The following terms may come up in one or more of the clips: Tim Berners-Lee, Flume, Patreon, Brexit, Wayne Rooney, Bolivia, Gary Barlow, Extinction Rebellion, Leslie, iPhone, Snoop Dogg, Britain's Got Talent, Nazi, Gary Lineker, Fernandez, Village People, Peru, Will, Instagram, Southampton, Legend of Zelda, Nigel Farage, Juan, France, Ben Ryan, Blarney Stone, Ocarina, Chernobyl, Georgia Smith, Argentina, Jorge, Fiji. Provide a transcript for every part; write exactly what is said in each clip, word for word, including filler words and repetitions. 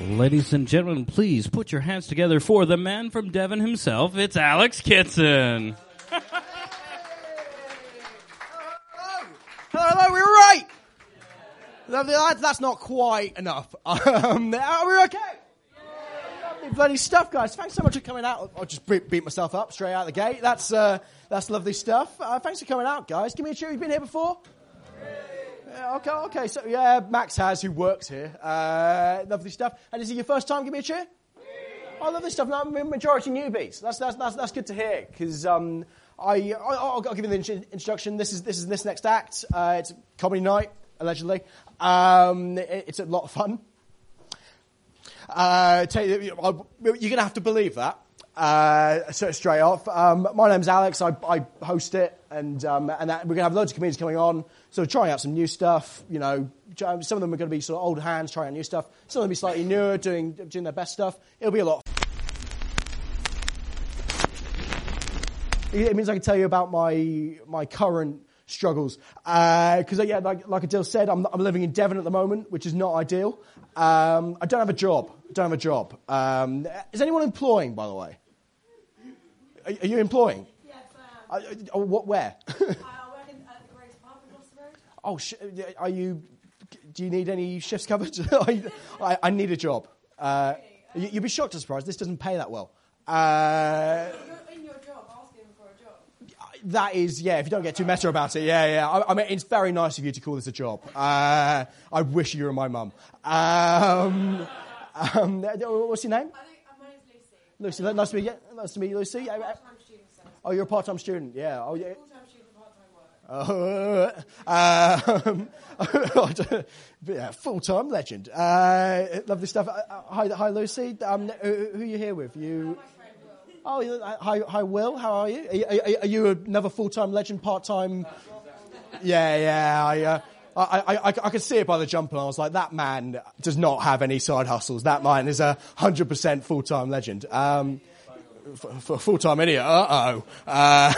Ladies and gentlemen, please put your hands together for the man from Devon himself. It's Alex Kitson. Hello, hello. Hello, we were right. That, that's not quite enough. Um, are we okay? Lovely bloody stuff, guys. Thanks so much for coming out. I'll just beat myself up straight out the gate. That's uh, that's lovely stuff. Uh, thanks for coming out, guys. Give me a cheer. You've been here before? Yeah, okay, okay. So, yeah, Max has, who works here. Uh, lovely stuff. And is it your first time? Give me a cheer. I love this stuff. Now, I'm a majority newbies. That's that's that's that's good to hear, because um, I I'll, I'll give you the in- introduction. This is this is this next act. Uh, it's comedy night, allegedly. Um, it, it's a lot of fun. Uh, tell you, I, you're gonna have to believe that. Uh, so straight off. Um, my name's Alex. I, I host it, and um, and that, we're gonna have loads of comedians coming on. So trying out some new stuff. You know, some of them are gonna be sort of old hands trying out new stuff. Some of them will be slightly newer, doing doing their best stuff. It'll be a lot of fun. It means I can tell you about my my current struggles. Because, uh, yeah, like, like Adil said, I'm, I'm living in Devon at the moment, which is not ideal. Um, I don't have a job. I don't have a job. Um, is anyone employing, by the way? Are, are you employing? Yes, I am. I, I, what, where? I work in at the Grace Apartment across the road. Oh, sh- are you... Do you need any shifts covered? I, I, I need a job. Uh, really? um, you'd be shocked and surprised. This doesn't pay that well. Uh... That is, yeah, if you don't get too meta about it, yeah, yeah. I, I mean, it's very nice of you to call this a job. Uh, I wish you were my mum. Um, um, what's your name? I think, my name's Lucy. Lucy, nice to meet you. Nice to meet you, Lucy. I'm a part-time student. So. Oh, you're a part-time student, yeah. Oh, yeah. Full-time student for part-time work. Uh, yeah, full-time legend. Uh, lovely stuff. Uh, hi, hi, Lucy. Um, who, who are you here with? You... Oh, hi, hi, Will. How are you? Are, are, are you another full-time legend, part-time? Yeah, yeah. I, uh, I, I, I, I could see it by the jumper. And I was like, that man does not have any side hustles. That man is a hundred percent full-time legend. Um, for f- full-time idiot. Uh-oh. Uh,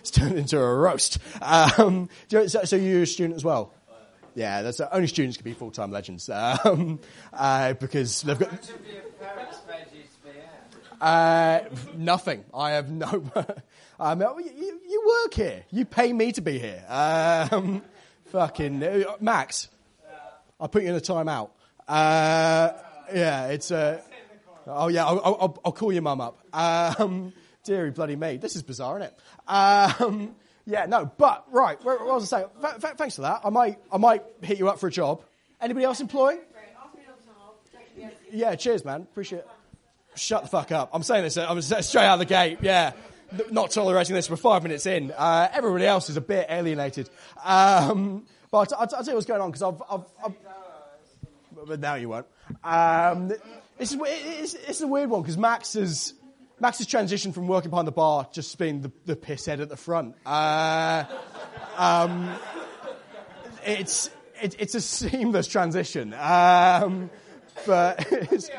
it's turned into a roast. Um, so, so you're a student as well? Yeah. That's uh, only students can be full-time legends. Um, uh, because they've got. Uh, nothing. I have no... um, you, you work here. You pay me to be here. Um, fucking... Uh, Max, I'll put you in a timeout. Uh, yeah, it's... Uh, oh, yeah, I'll, I'll, I'll call your mum up. Um, dearie bloody me. This is bizarre, isn't it? Um, yeah, no, but, right, what was I saying? F- f- thanks for that. I might, I might hit you up for a job. Anybody else employing? Yeah, cheers, man. Appreciate it. Shut the fuck up. I'm saying this, I'm straight out of the gate, yeah. Not tolerating this, we're five minutes in. Uh, everybody else is a bit alienated. Um, but I'll, I'll tell you what's going on, because I've, I've, I've... But now you won't. Um, it's, it's, it's a weird one, because Max has Max has transitioned from working behind the bar just being the, the piss head at the front. Uh, um, it's it, it's a seamless transition. Um, but... It's,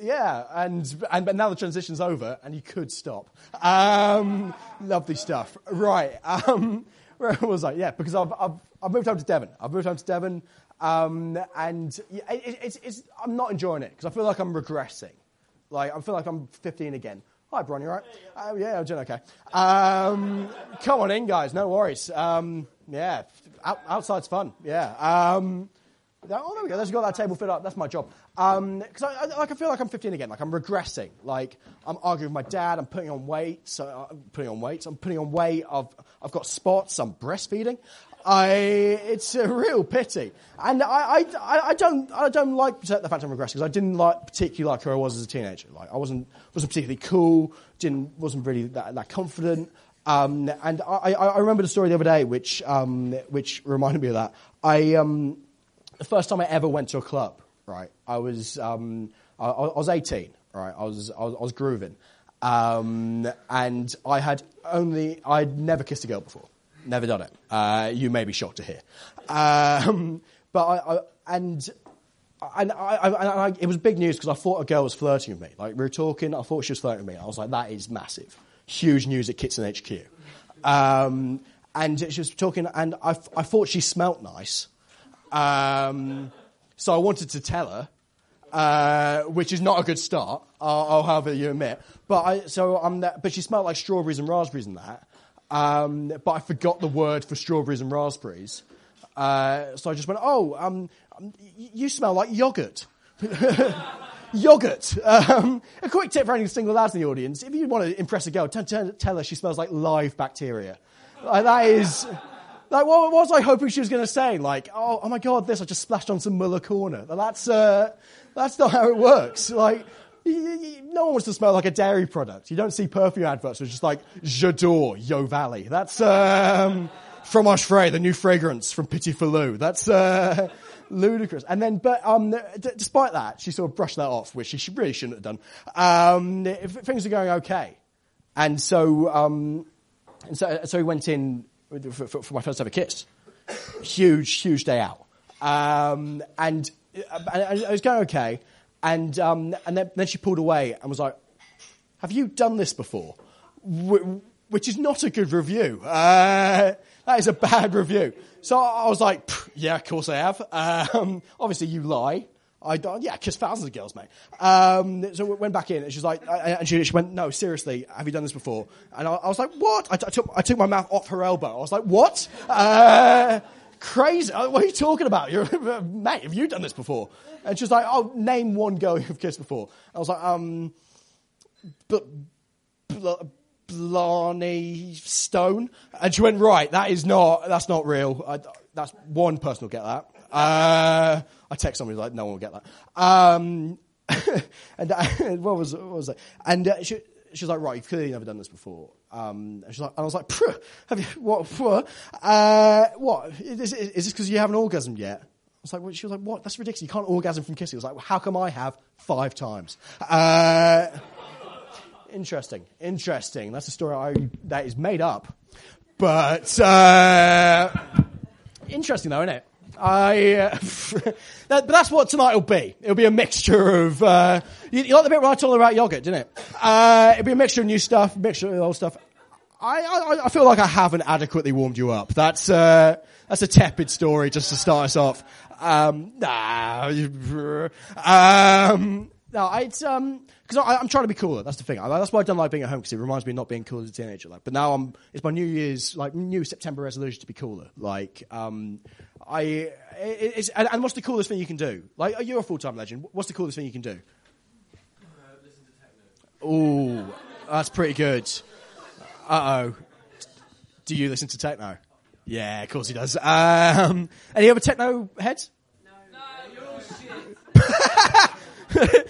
Yeah, and, and but now the transition's over, and you could stop. Um, lovely stuff. Right, um, where was I? Yeah, because I've, I've I've moved home to Devon. I've moved home to Devon, um, and it, it's it's I'm not enjoying it because I feel like I'm regressing. Like I feel like I'm fifteen again. Hi, Bronny, right? Uh, yeah, I'm doing okay. Um, come on in, guys. No worries. Um, yeah, out, outside's fun. Yeah. Um, Oh, there we go. Let's got that table filled up. That's my job. Um, because I, I, like, I feel like I'm fifteen again. Like, I'm regressing. Like, I'm arguing with my dad. I'm putting on weight. So I'm putting on weight. I'm putting on weight. I've I've got spots. I'm breastfeeding. I. It's a real pity. And I, I, I don't I don't like the fact I'm regressing because I didn't like particularly like who I was as a teenager. Like, I wasn't wasn't particularly cool. Didn't wasn't really that, that confident. Um, and I, I I remembered a story the other day which um which reminded me of that. I um. The first time I ever went to a club, right? I was um, I, I was eighteen, right? I was I was, I was grooving, um, and I had only I'd never kissed a girl before, never done it. Uh, you may be shocked to hear, um, but I, I and and, I, I, and I, it was big news because I thought a girl was flirting with me. Like we were talking, I thought she was flirting with me. I was like, that is massive, huge news at Kitson H Q, um, and she was talking, and I I thought she smelt nice. Um, so I wanted to tell her, uh, which is not a good start. I'll, I'll have it, you admit. But I, so I'm that, but she smelled like strawberries and raspberries and that. Um, but I forgot the word for strawberries and raspberries. Uh, so I just went, oh, um, you smell like yoghurt. Yogurt. Um, a quick tip for any single lads in the audience. If you want to impress a girl, t- t- tell her she smells like live bacteria. Like, that is... Like, what was I hoping she was going to say? Like, oh, oh my God, this, I just splashed on some Müller corner. That's, uh, that's not how it works. Like, y- y- no one wants to smell like a dairy product. You don't see perfume adverts. It's just like, j'adore, Yo Valley. That's um, from Arche Frey, the new fragrance from Pity for Lou. That's... Uh, ludicrous. And then, but um, d- despite that, she sort of brushed that off, which she, she really shouldn't have done. Um, if things are going okay, and so um, and so, so we went in for, for, for my first ever kiss. huge, huge day out, um, and, and it was going okay. And um, and then, then she pulled away and was like, "Have you done this before?" Which is not a good review. Uh, that is a bad review. So I was like, yeah, of course I have. Um, obviously, you lie. I don't, yeah, I kissed thousands of girls, mate. Um, so we went back in, and she was like, and she, she went, no, seriously, have you done this before? And I, I was like, what? I, t- I, took, I took my mouth off her elbow. I was like, what? Uh, crazy. What are you talking about? You're, mate, have you done this before? And she was like, oh, name one girl you've kissed before. I was like, um, but, but Blarney Stone, and she went, right, that is not, that's not real. I, that's one person will get that. Uh, I text somebody like, no one will get that. Um, and uh, what was what was that? And uh, she she was like, right, you've clearly never done this before. Um, and she's like, and I was like, have you what? Pruh, uh, what is, is, is this because you haven't orgasmed yet? I was like, well, she was like, what? That's ridiculous. You can't orgasm from kissing. I was like, well, how come I have five times? Uh, Interesting, interesting. That's a story I, that is made up, but uh, interesting though, isn't it? I. Uh, that, but that's what tonight will be. It'll be a mixture of. Uh, you, you like the bit where I told her about yogurt, didn't it? Uh, it'll be a mixture of new stuff, mixture of old stuff. I, I, I feel like I haven't adequately warmed you up. That's uh, that's a tepid story just to start us off. Um, nah. Um, no, it's um. Because I'm trying to be cooler. That's the thing. I, that's why I don't like being at home, because it reminds me of not being cool as a teenager. Like, but now I'm. It's my New Year's, like, new September resolution to be cooler. Like, um, I. It, it's, and, and what's the coolest thing you can do? Like, you're a full-time legend. What's the coolest thing you can do? Uh, listen to techno. Ooh, that's pretty good. Uh oh. Do you listen to techno? Yeah, of course he does. Um, any other techno heads? No. No, you're shit.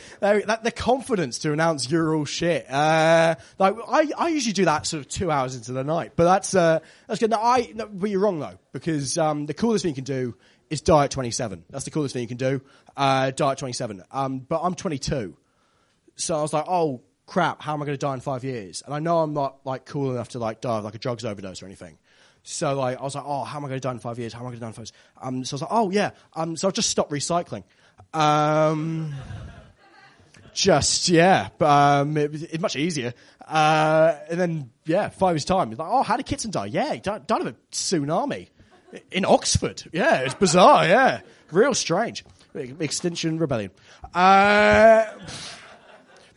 that, the confidence to announce you're all shit. Uh, like I, I usually do that sort of two hours into the night, but that's uh, that's good. No, I, no, but you're wrong though, because um, the coolest thing you can do is die at twenty-seven. That's the coolest thing you can do. Uh, die at twenty-seven. Um, but I'm twenty-two, so I was like, oh crap, how am I going to die in five years? And I know I'm not like cool enough to like die of like a drugs overdose or anything. So like I was like, oh, how am I going to die in five years? How am I going to die in five years? Um, so I was like, oh yeah. Um, so I just stopped recycling. Um, just yeah, um, it, it's much easier. Uh, and then yeah, five years time. It's like, oh, how did Kitson die? Yeah, he died, died of a tsunami in Oxford. Yeah, it's bizarre. Yeah, real strange. Extinction Rebellion. Uh,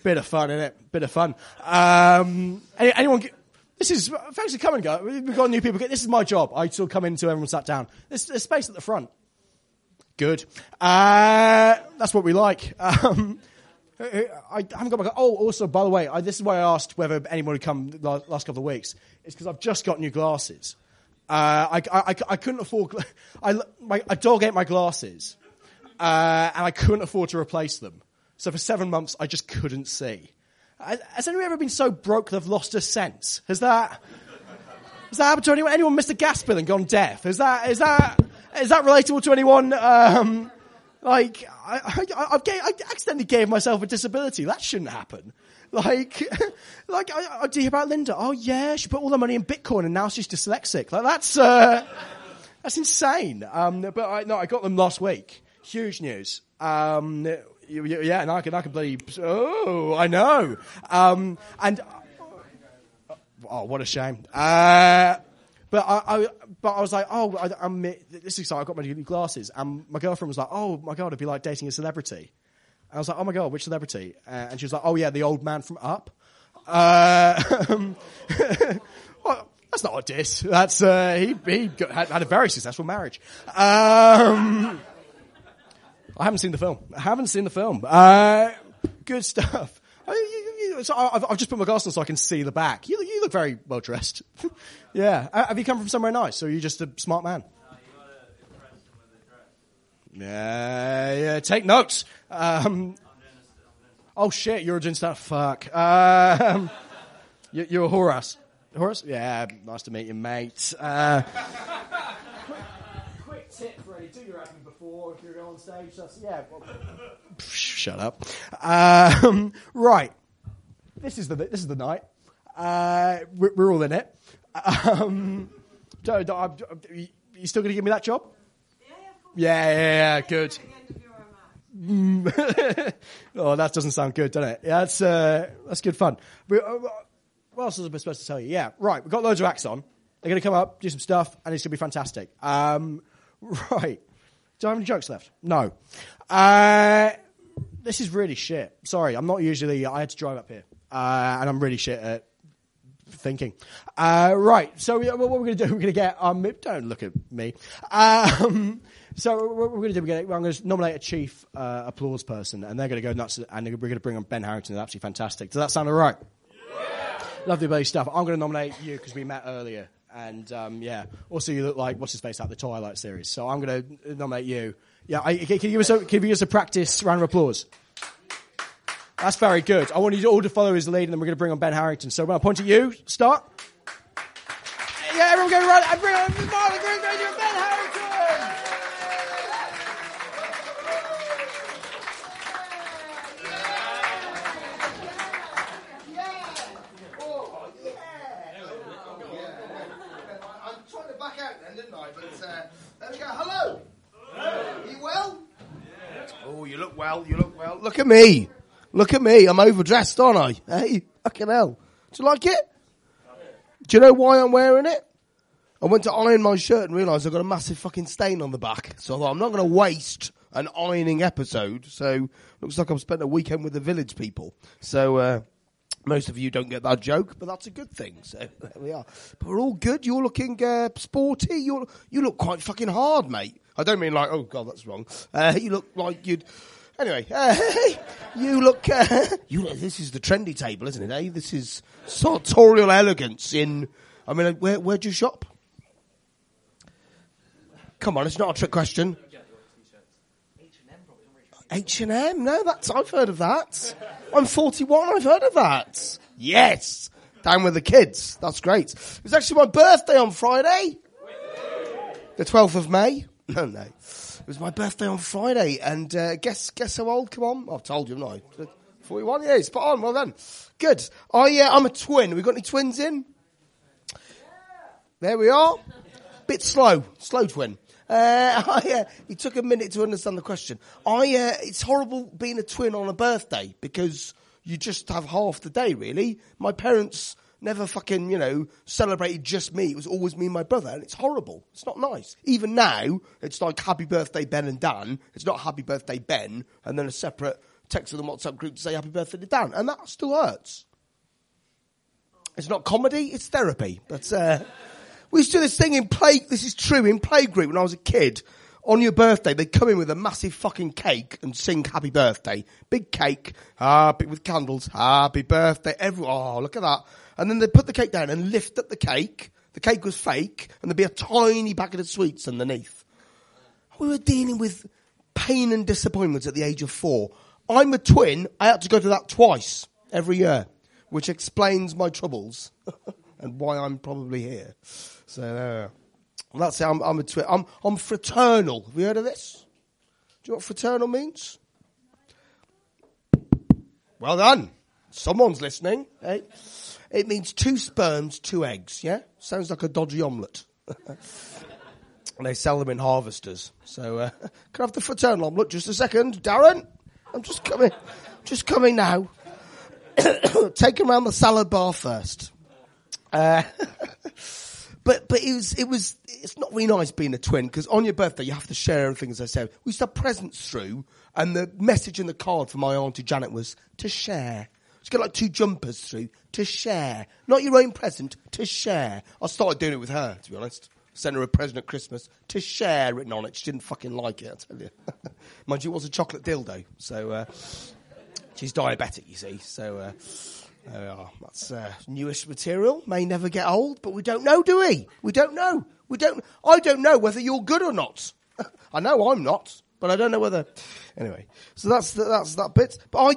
bit of fun, innit? Bit of fun. Um, any, anyone? Get, This is, thanks for coming, guys. We've got new people. This is my job. I sort of come in until everyone sat down. There's, there's space at the front. Good. Uh, that's what we like. Um, I, I haven't got my... Oh, also, by the way, I, this is why I asked whether anyone would come the last couple of weeks. It's because I've just got new glasses. Uh, I, I, I, I couldn't afford... I, my, a dog ate my glasses, uh, and I couldn't afford to replace them. So for seven months, I just couldn't see. Has anyone ever been so broke they've lost a sense? Has that has that happened to anyone? Anyone missed a gas bill and gone deaf? Is that is that is that relatable to anyone? Um, like I, I, I, gave, I accidentally gave myself a disability. That shouldn't happen. Like like I, I do you hear about Linda? Oh yeah, she put all her money in Bitcoin and now she's dyslexic. Like that's uh, that's insane. Um, but I, no, I got them last week. Huge news. Um, Yeah, and I can, I can bloody... Oh, I know. Um, and... Uh, oh, what a shame. Uh, but I, I but I was like, oh, I, I'm, this is exciting. I got my new glasses. And my girlfriend was like, oh, my God, I'd be like dating a celebrity. I was like, oh my God, which celebrity? Uh, and she was like, oh yeah, the old man from Up. Uh, well, that's not a diss. That's, uh, he, he got, had, had a very successful marriage. Um, I haven't seen the film. I haven't seen the film. Uh, good stuff. I, you, you, so I've, I've just put my glasses on so I can see the back. You, you look very well dressed. Yeah. Uh, have you come from somewhere nice, or are you just a smart man? Yeah, yeah, take notes. Um, oh shit, you're a gin star. Fuck. Um, you, you're a Horace. Horace? Yeah, nice to meet you, mate. Uh, quick, quick tip, really. Do your acting before if you're on stage. So, yeah. Well, shut up. Um, right. This is the this is the night. Uh, we're, we're all in it. Um, do, do, do, do, you still gonna give me that job? Yeah, yeah, yeah, good. Mm. Oh, that doesn't sound good, does it? Yeah, that's uh, that's good fun. We, uh, what else was I supposed to tell you? Yeah, right. We've got loads of acts on. They're going to come up, do some stuff, and it's going to be fantastic. Um, right. Do I have any jokes left? No. Uh, this is really shit. Sorry, I'm not usually... I had to drive up here, uh, and I'm really shit at thinking. Uh, right. So we, what we're going to do, we're going to get... Um, don't look at me. Um... So what we're going to do, we're going to, I'm going to nominate a chief uh, applause person, and they're going to go nuts, and we're going to bring on Ben Harrington. It's absolutely fantastic. Does that sound all right? Yeah. Lovely bloody stuff. I'm going to nominate you because we met earlier, and um, yeah. Also, you look like what's his face out like, the Twilight series. So I'm going to nominate you. Yeah, I, can, can you give us a, can you give us a practice round of applause? That's very good. I want you all to follow his lead, and then we're going to bring on Ben Harrington. So when I point at you, start. Yeah, everyone go right. I bring on Ben Harrington. Well, you look well. Look at me. Look at me. I'm overdressed, aren't I? Hey, fucking hell. Do you like it? Do you know why I'm wearing it? I went to iron my shirt and realised I've got a massive fucking stain on the back. So I thought, I'm not going to waste an ironing episode. So looks like I've spent a weekend with the village people. So uh, most of you don't get that joke, but that's a good thing. So there we are. But we're all good. You're looking uh, sporty. You're, you look quite fucking hard, mate. I don't mean like, oh, God, that's wrong. Uh, you look like you'd... Anyway, uh, you look, uh, you look, this is the trendy table, isn't it, eh? This is sartorial elegance in, I mean, where, where do you shop? Come on, it's not a trick question. H and M, no, that's, I've heard of that. I'm forty-one, I've heard of that. Yes, down with the kids, that's great. It was actually my birthday on Friday, the twelfth of May. No, no. It was my birthday on Friday, and uh, guess guess how old? Come on, I've told you, haven't I? forty-one, yeah, spot on, well done. Good. Oh, yeah, I'm a twin. We got any twins in? There we are. Bit slow, slow twin. Uh, I, uh, he took a minute to understand the question. I. Uh, it's horrible being a twin on a birthday, because you just have half the day, really. My parents... never fucking, you know, celebrated just me. It was always me and my brother, and it's horrible. It's not nice. Even now, it's like happy birthday Ben and Dan. It's not happy birthday Ben, and then a separate text of the WhatsApp group to say happy birthday to Dan, and that still hurts. It's not comedy, it's therapy. But uh, we used to do this thing in play, this is true, in playgroup when I was a kid. On your birthday, they come in with a massive fucking cake and sing happy birthday. Big cake, happy with candles, happy birthday, every, oh, look at that. And then they put the cake down and lift up the cake. The cake was fake, and there'd be a tiny packet of sweets underneath. We were dealing with pain and disappointments at the age of four. I'm a twin. I had to go to that twice every year, which explains my troubles and why I'm probably here. So uh, well, that's it. I'm, I'm a twin. I'm, I'm fraternal. Have you heard of this? Do you know what fraternal means? Well done. Someone's listening. Hey. It means two sperms, two eggs, yeah? Sounds like a dodgy omelette. And they sell them in harvesters. So, uh, can I have the fraternal omelette? Just a second. Darren, I'm just coming. Just coming now. Take him round the salad bar first. Uh, But but it was it was it's not really nice being a twin, because on your birthday you have to share everything. As I said, we used to have presents through, and the message in the card from my auntie Janet was to share. Just get like two jumpers through to share, not your own present, to share. I started doing it with her, to be honest. Sent her a present at Christmas to share written on it. She didn't fucking like it, I tell you. Mind you, it was a chocolate dildo, so uh, she's diabetic, you see. So. Uh, There we are. That's uh, newish material. May never get old, but we don't know, do we? We don't know. We don't. I don't know whether you're good or not. I know I'm not, but I don't know whether. Anyway, so that's the, that's that bit. But I,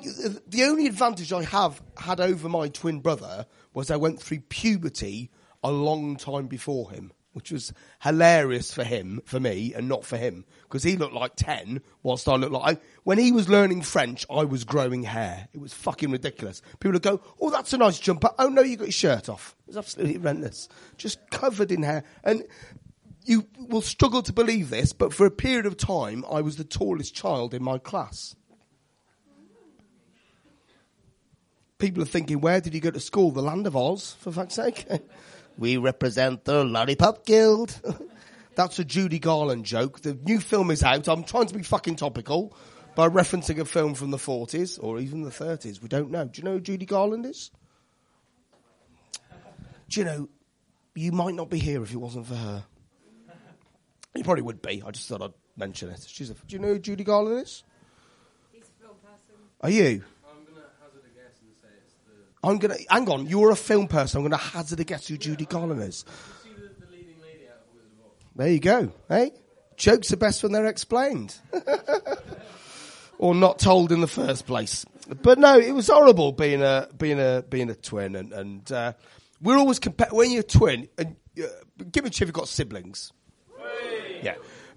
the only advantage I have had over my twin brother was I went through puberty a long time before him, which was hilarious for him, for me, and not for him, because he looked like ten, whilst I looked like... I, when he was learning French, I was growing hair. It was fucking ridiculous. People would go, oh, that's a nice jumper. Oh, no, you got your shirt off. It was absolutely horrendous. Just covered in hair. And you will struggle to believe this, but for a period of time, I was the tallest child in my class. People are thinking, where did you go to school? The Land of Oz, for fuck's sake. We represent the Lollipop Guild. That's a Judy Garland joke. The new film is out. I'm trying to be fucking topical by referencing a film from the forties or even the thirties. We don't know. Do you know who Judy Garland is? Do you know, you might not be here if it wasn't for her. You probably would be. I just thought I'd mention it. She's a, do you know who Judy Garland is? He's a film person. Are you? I'm going to... Hang on, you're a film person. I'm going to hazard a guess who yeah, Judy Garland is. She was the leading lady out of Wizard of Oz. There you go, eh? Jokes are best when they're explained. Or not told in the first place. But no, it was horrible being a being a, being a twin. And, and uh, we're always... Compa- when you're a twin... And, uh, give me a chip, you've got siblings. Hey. Yeah.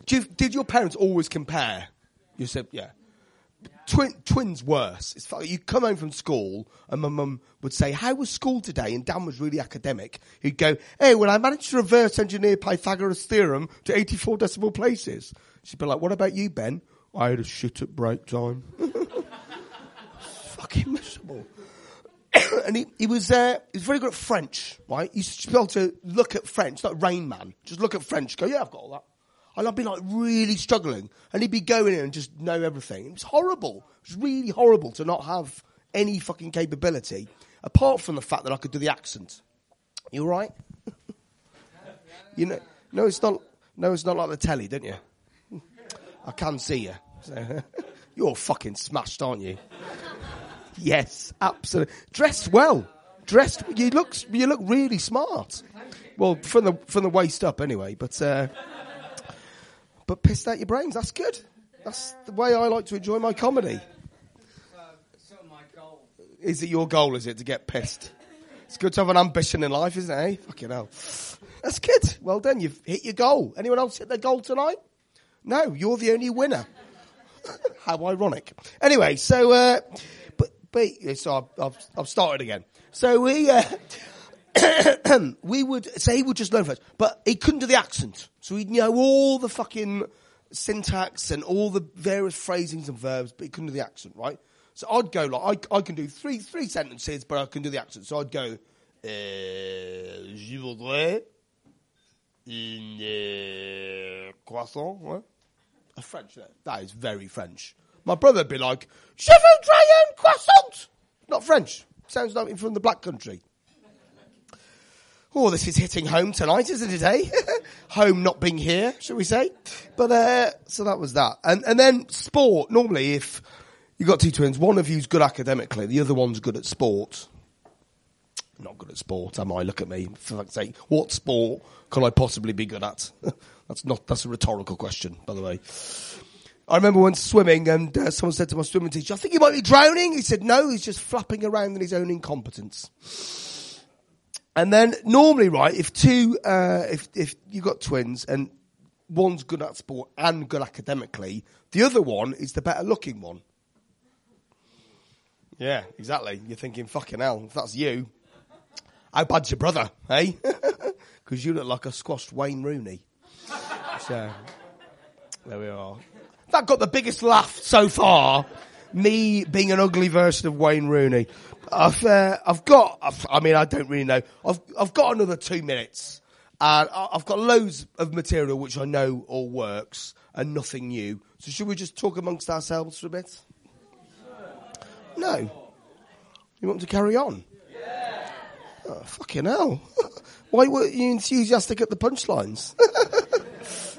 You, did your parents always compare? You said, yeah. Twin, twins worse. It's like you come home from school and my mum would say, how was school today? And Dan was really academic. He'd go, hey, well, I managed to reverse engineer Pythagoras' theorem to eighty-four decimal places. She'd be like, what about you, Ben? I had a shit at break time. Fucking miserable. And he, he was uh, he was very good at French, right? He used to be able to look at French, like Rain Man. Just look at French, go, yeah, I've got all that. And I'd be like really struggling. And he'd be going in and just know everything. It was horrible. It was really horrible to not have any fucking capability, apart from the fact that I could do the accent. You all right? You know, no, it's not. No, it's not like the telly, don't you? I can see you. So, you're fucking smashed, aren't you? Yes, absolutely. Dressed well. Dressed. You look. You look really smart. Well, from the from the waist up, anyway. But. Uh, But pissed out your brains, that's good. That's the way I like to enjoy my comedy. Well, it's not my goal. Is it your goal, is it, to get pissed? It's good to have an ambition in life, isn't it, eh? Fucking hell. That's good. Well done, you've hit your goal. Anyone else hit their goal tonight? No, you're the only winner. How ironic. Anyway, so... Uh, but, but so I've, I've, I've started again. So we... Uh, we would say he would just learn French, but he couldn't do the accent, so he'd know all the fucking syntax and all the various phrasings and verbs, but he couldn't do the accent, right? So I'd go like, I, I can do three three sentences, but I can do the accent. So I'd go, uh, je voudrais une croissant, right? A French. That, that is very French. My brother would be like, je voudrais une croissant. Not French. Sounds like he's from the Black Country. Oh, this is hitting home tonight, isn't it, eh? Home not being here, shall we say? But, uh, so that was that. And and then sport. Normally, if you've got two twins, one of you's good academically, the other one's good at sport. I'm not good at sport, am I? Look at me. For fuck's sake, what sport could I possibly be good at? That's not, that's a rhetorical question, by the way. I remember once swimming, and uh, someone said to my swimming teacher, I think he might be drowning. He said, no, he's just flapping around in his own incompetence. And then normally, right, if two, uh, if if you've got twins and one's good at sport and good academically, the other one is the better looking one. Yeah, exactly. You're thinking, fucking hell, if that's you, how bad's your brother, eh? Because you look like a squashed Wayne Rooney. So, there we are. That got the biggest laugh so far. Me being an ugly version of Wayne Rooney. I've, uh, I've got, I've, I mean, I don't really know. I've, I've got another two minutes. And uh, I've got loads of material which I know all works and nothing new. So should we just talk amongst ourselves for a bit? No. You want to carry on? Yeah. Oh, fucking hell. Why weren't you enthusiastic at the punchlines?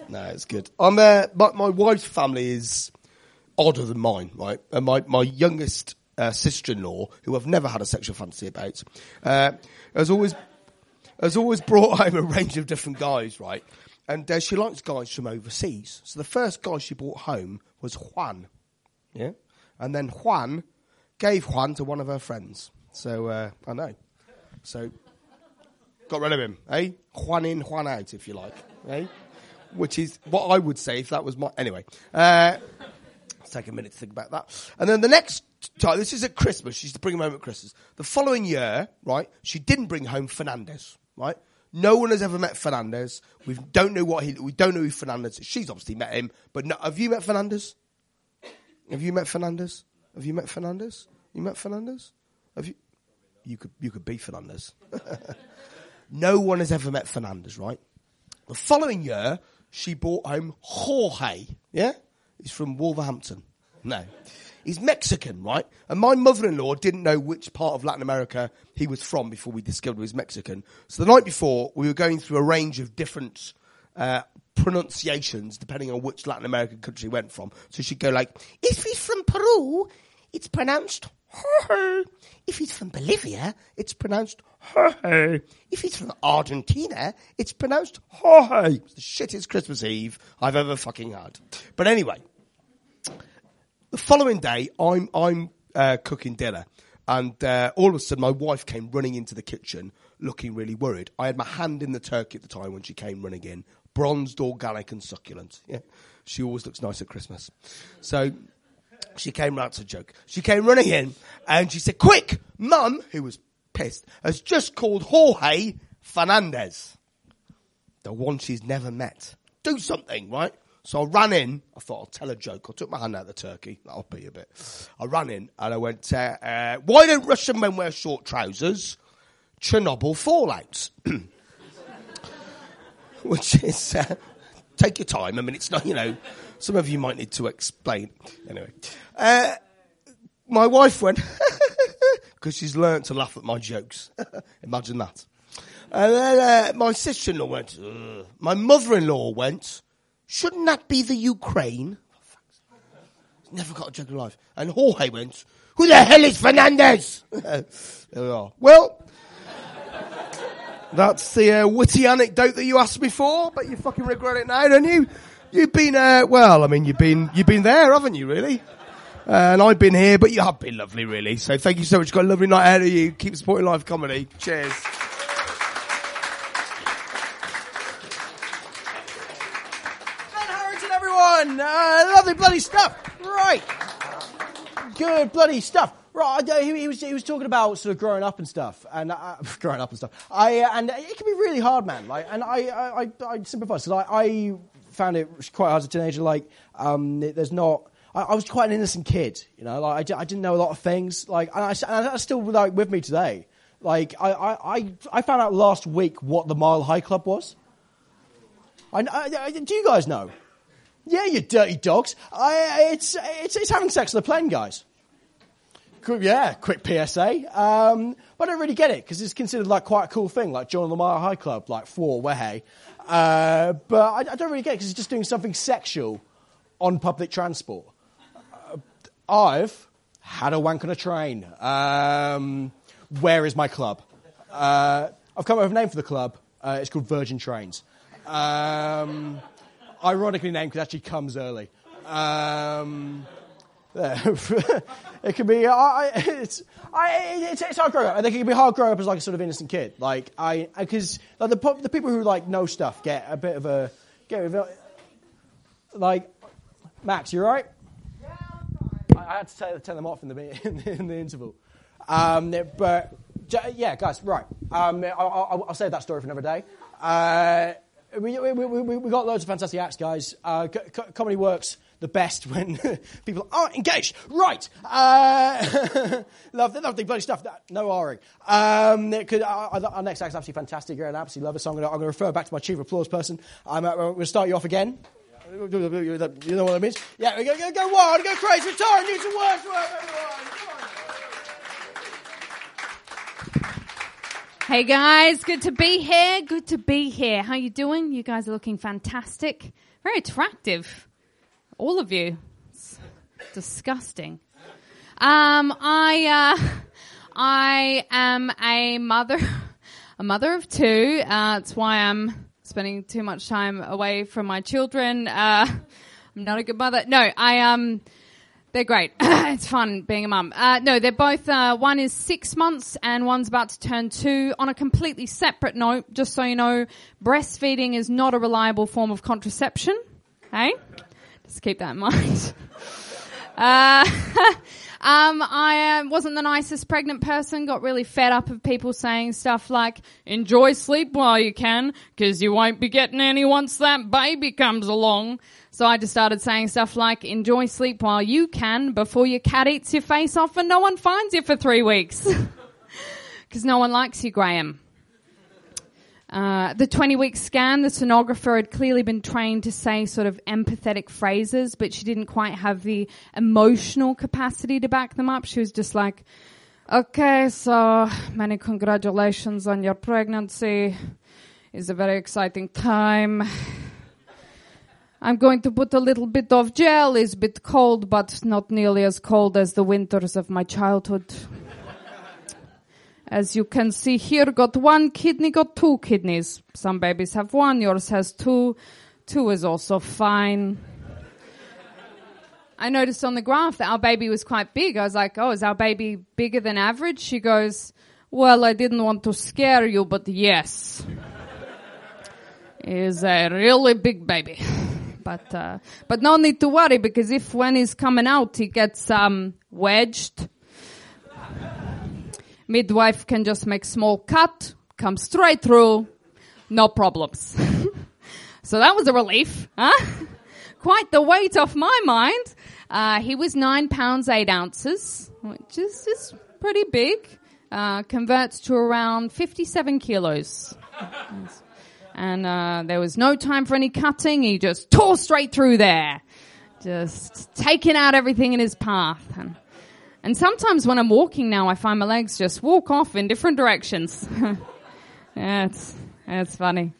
No, it's good. I'm, uh, my, my wife's family is odder than mine, right? And my, my youngest uh, sister-in-law, who I've never had a sexual fantasy about, uh, has always... has always brought home a range of different guys, right? And uh, she likes guys from overseas. So the first guy she brought home was Juan, yeah? And then Juan gave Juan to one of her friends. So, uh, I know. So, got rid of him, eh? Juan in, Juan out, if you like, eh? Which is what I would say if that was my... Anyway, uh, let's take a minute to think about that. And then the next... This is at Christmas. She used to bring him home at Christmas. The following year, right, she didn't bring home Fernandez, right? No one has ever met Fernandez. We don't know what he. We don't know who Fernandez is. She's obviously met him, but no, have you met Fernandez? Have you met Fernandez? Have you met Fernandez? You met Fernandez? Have you? You could. You could be Fernandez. No one has ever met Fernandez, right? The following year, she brought home Jorge. Yeah, he's from Wolverhampton. No. He's Mexican, right? And my mother-in-law didn't know which part of Latin America he was from before we discovered he was Mexican. So the night before, we were going through a range of different uh, pronunciations depending on which Latin American country he went from. So she'd go like, if he's from Peru, it's pronounced Jorge. If he's from Bolivia, it's pronounced Jorge. If he's from Argentina, it's pronounced Jorge. It's the shittiest Christmas Eve I've ever fucking had. But anyway... The following day, I'm I'm uh, cooking dinner, and uh, all of a sudden, my wife came running into the kitchen, looking really worried. I had my hand in the turkey at the time when she came running in, bronzed, organic, and succulent. Yeah, she always looks nice at Christmas. So she came round to joke. She came running in, and she said, "Quick, Mum," who was pissed, has just called Jorge Fernandez, the one she's never met. Do something, right? So I ran in. I thought, I'll tell a joke. I took my hand out of the turkey. That'll be a bit. I ran in and I went, uh, uh, why don't Russian men wear short trousers? Chernobyl fallouts. Which is, uh, take your time. I mean, it's not, you know, some of you might need to explain. Anyway. Uh, my wife went, because she's learnt to laugh at my jokes. Imagine that. And then uh, my sister-in-law went, ugh. My mother-in-law went, shouldn't that be the Ukraine? Oh, never got a joke in life. And Jorge went, who the hell is Fernandez? There we are. Well, that's the uh, witty anecdote that you asked me for, but you fucking regret it now, don't you? You've been, uh, well, I mean, you've been you've been there, haven't you, really? Uh, and I've been here, but you have been lovely, really. So thank you so much. You've got a lovely night ahead of you. Keep supporting live comedy. Cheers. Uh, lovely bloody stuff, right? Good bloody stuff, right? Uh, he, he was he was talking about sort of growing up and stuff, and uh, growing up and stuff. I uh, and it can be really hard, man. Like, and I I I, I sympathise because I, I found it quite hard as a teenager. Like, um, there's not. I, I was quite an innocent kid, you know. Like, I, d- I didn't know a lot of things. Like, and I and that's still like with me today. Like, I, I I I found out last week what the Mile High Club was. I, I, I do you guys know? Yeah, you dirty dogs. I, it's, it's it's having sex on a plane, guys. Yeah, quick P S A. Um, but I don't really get it, because it's considered like quite a cool thing, like joining the Mile High Club, like for Wehe. Uh, but I, I don't really get it, because it's just doing something sexual on public transport. Uh, I've had a wank on a train. Um, where is my club? Uh, I've come up with a name for the club. Uh, it's called Virgin Trains. Um... Ironically named because it actually comes early. Um, it can be. I, it's, I, it's it's hard growing up. I think it can be hard growing up as like a sort of innocent kid. Like I, because like the the people who like know stuff get a bit of a get a bit, like Max. You all right? Yeah, I'm fine. I, I had to tell, tell them off in the in the, in the interval. Um, but yeah, guys, right. Um, I, I, I'll save that story for another day. Uh, We, we, we, we got loads of fantastic acts, guys. Uh, co- comedy works. the best when people aren't engaged. Right. Uh, love, love the bloody stuff. No R-ing. Um, could, uh, our next act is absolutely fantastic. You're an absolute lover, so I'm going to refer back to my chief of applause person. I'm uh, We'll start you off again. Yeah. You know what I mean? Yeah, we're going to go wild, go crazy. Retire, need some words for everyone. Hey guys, good to be here. Good to be here. How you doing? You guys are looking fantastic. Very attractive. All of you. It's disgusting. Um, I uh, I am a mother, a mother of two. Uh, that's why I'm spending too much time away from my children. Uh, I'm not a good mother. No, I um. They're great. It's fun being a mum. Uh, no, they're both, uh, one is six months and one's about to turn two. On a completely separate note, just so you know, breastfeeding is not a reliable form of contraception. Hey? Just keep that in mind. uh, um, I uh, wasn't the nicest pregnant person, got really fed up of people saying stuff like, enjoy sleep while you can, because you won't be getting any once that baby comes along. So I just started saying stuff like, enjoy sleep while you can before your cat eats your face off and no one finds you for three weeks. Because no one likes you, Graham. Uh, the twenty-week scan, the sonographer had clearly been trained to say sort of empathetic phrases, but she didn't quite have the emotional capacity to back them up. She was just like, okay, so many congratulations on your pregnancy. It's a very exciting time. I'm going to put a little bit of gel. It's a bit cold, but not nearly as cold as the winters of my childhood. As you can see here, got one kidney, got two kidneys. Some babies have one, yours has two. Two is also fine. I noticed on the graph that our baby was quite big. I was like, oh, is our baby bigger than average? She goes, well, I didn't want to scare you, but yes. Is a really big baby. But uh, but no need to worry, because if when he's coming out, he gets um, wedged, midwife can just make small cut, come straight through, no problems. So that was a relief, huh? Quite the weight off my mind. Uh, he was nine pounds eight ounces, which is, is pretty big. Uh, converts to around fifty-seven kilos. And uh, there was no time for any cutting. He just tore straight through there, just taking out everything in his path. And, and sometimes when I'm walking now, I find my legs just walk off in different directions. Yeah, it's, it's funny.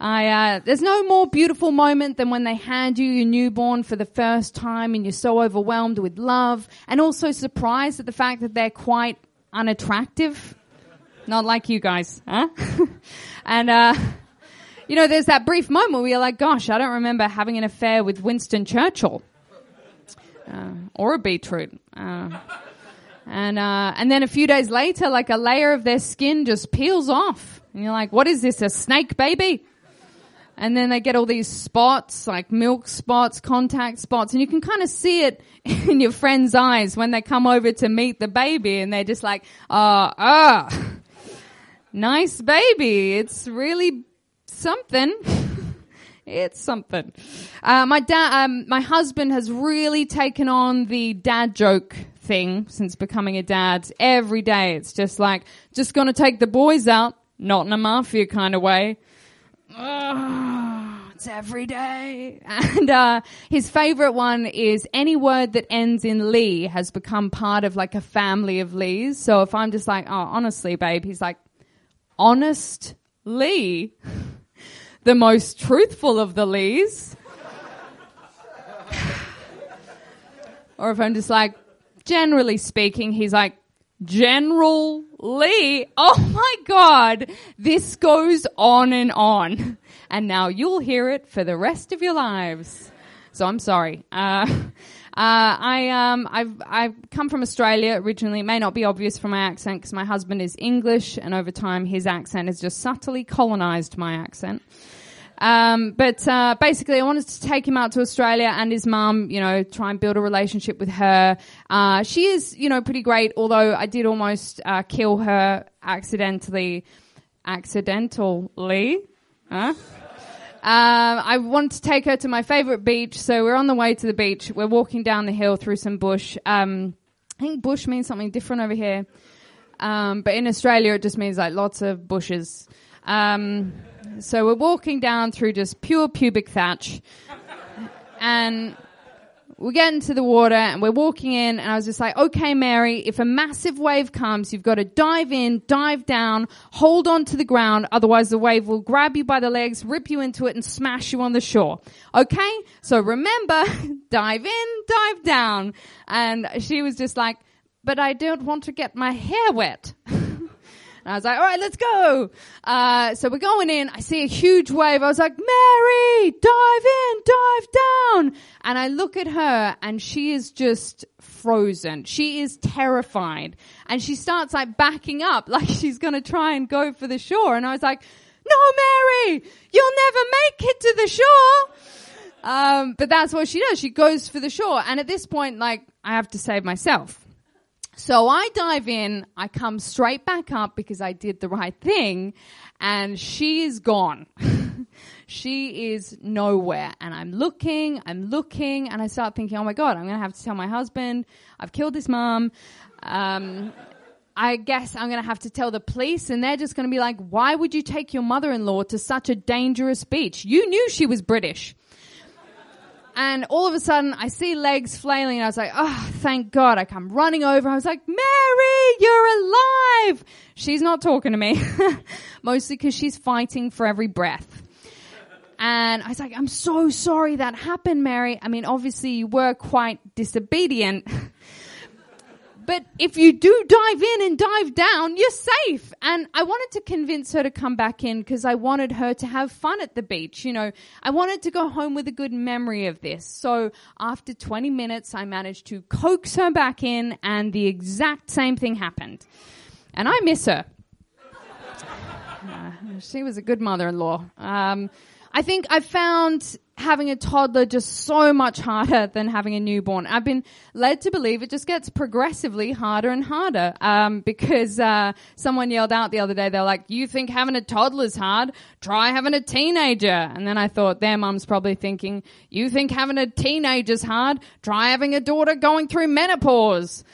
I uh, there's no more beautiful moment than when they hand you your newborn for the first time and you're so overwhelmed with love and also surprised at the fact that they're quite unattractive. Not like you guys, huh? and... uh You know, there's that brief moment where you're like, gosh, I don't remember having an affair with Winston Churchill. Uh, or a beetroot. Uh, and uh, and then a few days later, like a layer of their skin just peels off. And you're like, what is this, a snake baby? And then they get all these spots, like milk spots, contact spots. And you can kind of see it in your friend's eyes when they come over to meet the baby. And they're just like, ah, oh, ah, oh, nice baby. It's really something. It's something. Uh, my dad, um, my husband has really taken on the dad joke thing since becoming a dad. Every day, it's just like, just gonna take the boys out, not in a mafia kind of way. Oh, it's every day. And uh, his favorite one is any word that ends in Lee has become part of like a family of Lees. So if I'm just like, oh, honestly, babe, he's like, honest Lee. The most truthful of the Lees. Or if I'm just like, generally speaking, he's like, General Lee. Oh my God. This goes on and on. And now you'll hear it for the rest of your lives. So I'm sorry. Uh, uh, I, um, I've, I've come from Australia originally. It may not be obvious from my accent because my husband is English and over time his accent has just subtly colonized my accent. Um, but, uh, basically I wanted to take him out to Australia and his mum, you know, try and build a relationship with her. Uh, she is, you know, pretty great, although I did almost, uh, kill her accidentally, accidentally, huh? Um, I want to take her to my favourite beach, so we're on the way to the beach. We're walking down the hill through some bush. Um, I think bush means something different over here. Um, but in Australia, it just means like lots of bushes. Um, so we're walking down through just pure pubic thatch. And we get into the water and we're walking in, and I was just like, okay, Mary, if a massive wave comes, you've got to dive in, dive down, hold on to the ground. Otherwise, the wave will grab you by the legs, rip you into it, and smash you on the shore. Okay? So remember, dive in, dive down. And she was just like, but I don't want to get my hair wet. And I was like, all right, let's go. Uh, so we're going in. I see a huge wave. I was like, Mary, dive in, dive down. And I look at her and she is just frozen. She is terrified. And she starts like backing up like she's going to try and go for the shore. And I was like, no, Mary, you'll never make it to the shore. Um, but that's what she does. She goes for the shore. And at this point, like, I have to save myself. So I dive in, I come straight back up because I did the right thing, and she is gone. She is nowhere. And I'm looking, I'm looking, and I start thinking, oh my God, I'm going to have to tell my husband, I've killed this mum. Um, I guess I'm going to have to tell the police, and they're just going to be like, why would you take your mother-in-law to such a dangerous beach? You knew she was British. And all of a sudden, I see legs flailing, and I was like, oh, thank God. I come running over. I was like, Mary, you're alive. She's not talking to me, mostly because she's fighting for every breath. And I was like, I'm so sorry that happened, Mary. I mean, obviously, you were quite disobedient. But if you do dive in and dive down, you're safe. And I wanted to convince her to come back in because I wanted her to have fun at the beach. You know, I wanted to go home with a good memory of this. So after twenty minutes, I managed to coax her back in, and the exact same thing happened. And I miss her. uh, she was a good mother-in-law. Um, I think I found having a toddler just so much harder than having a newborn. I've been led to believe it just gets progressively harder and harder, um, because uh, someone yelled out the other day, they're like, you think having a toddler's hard? Try having a teenager. And then I thought, their mum's probably thinking, you think having a teenager's hard? Try having a daughter going through menopause.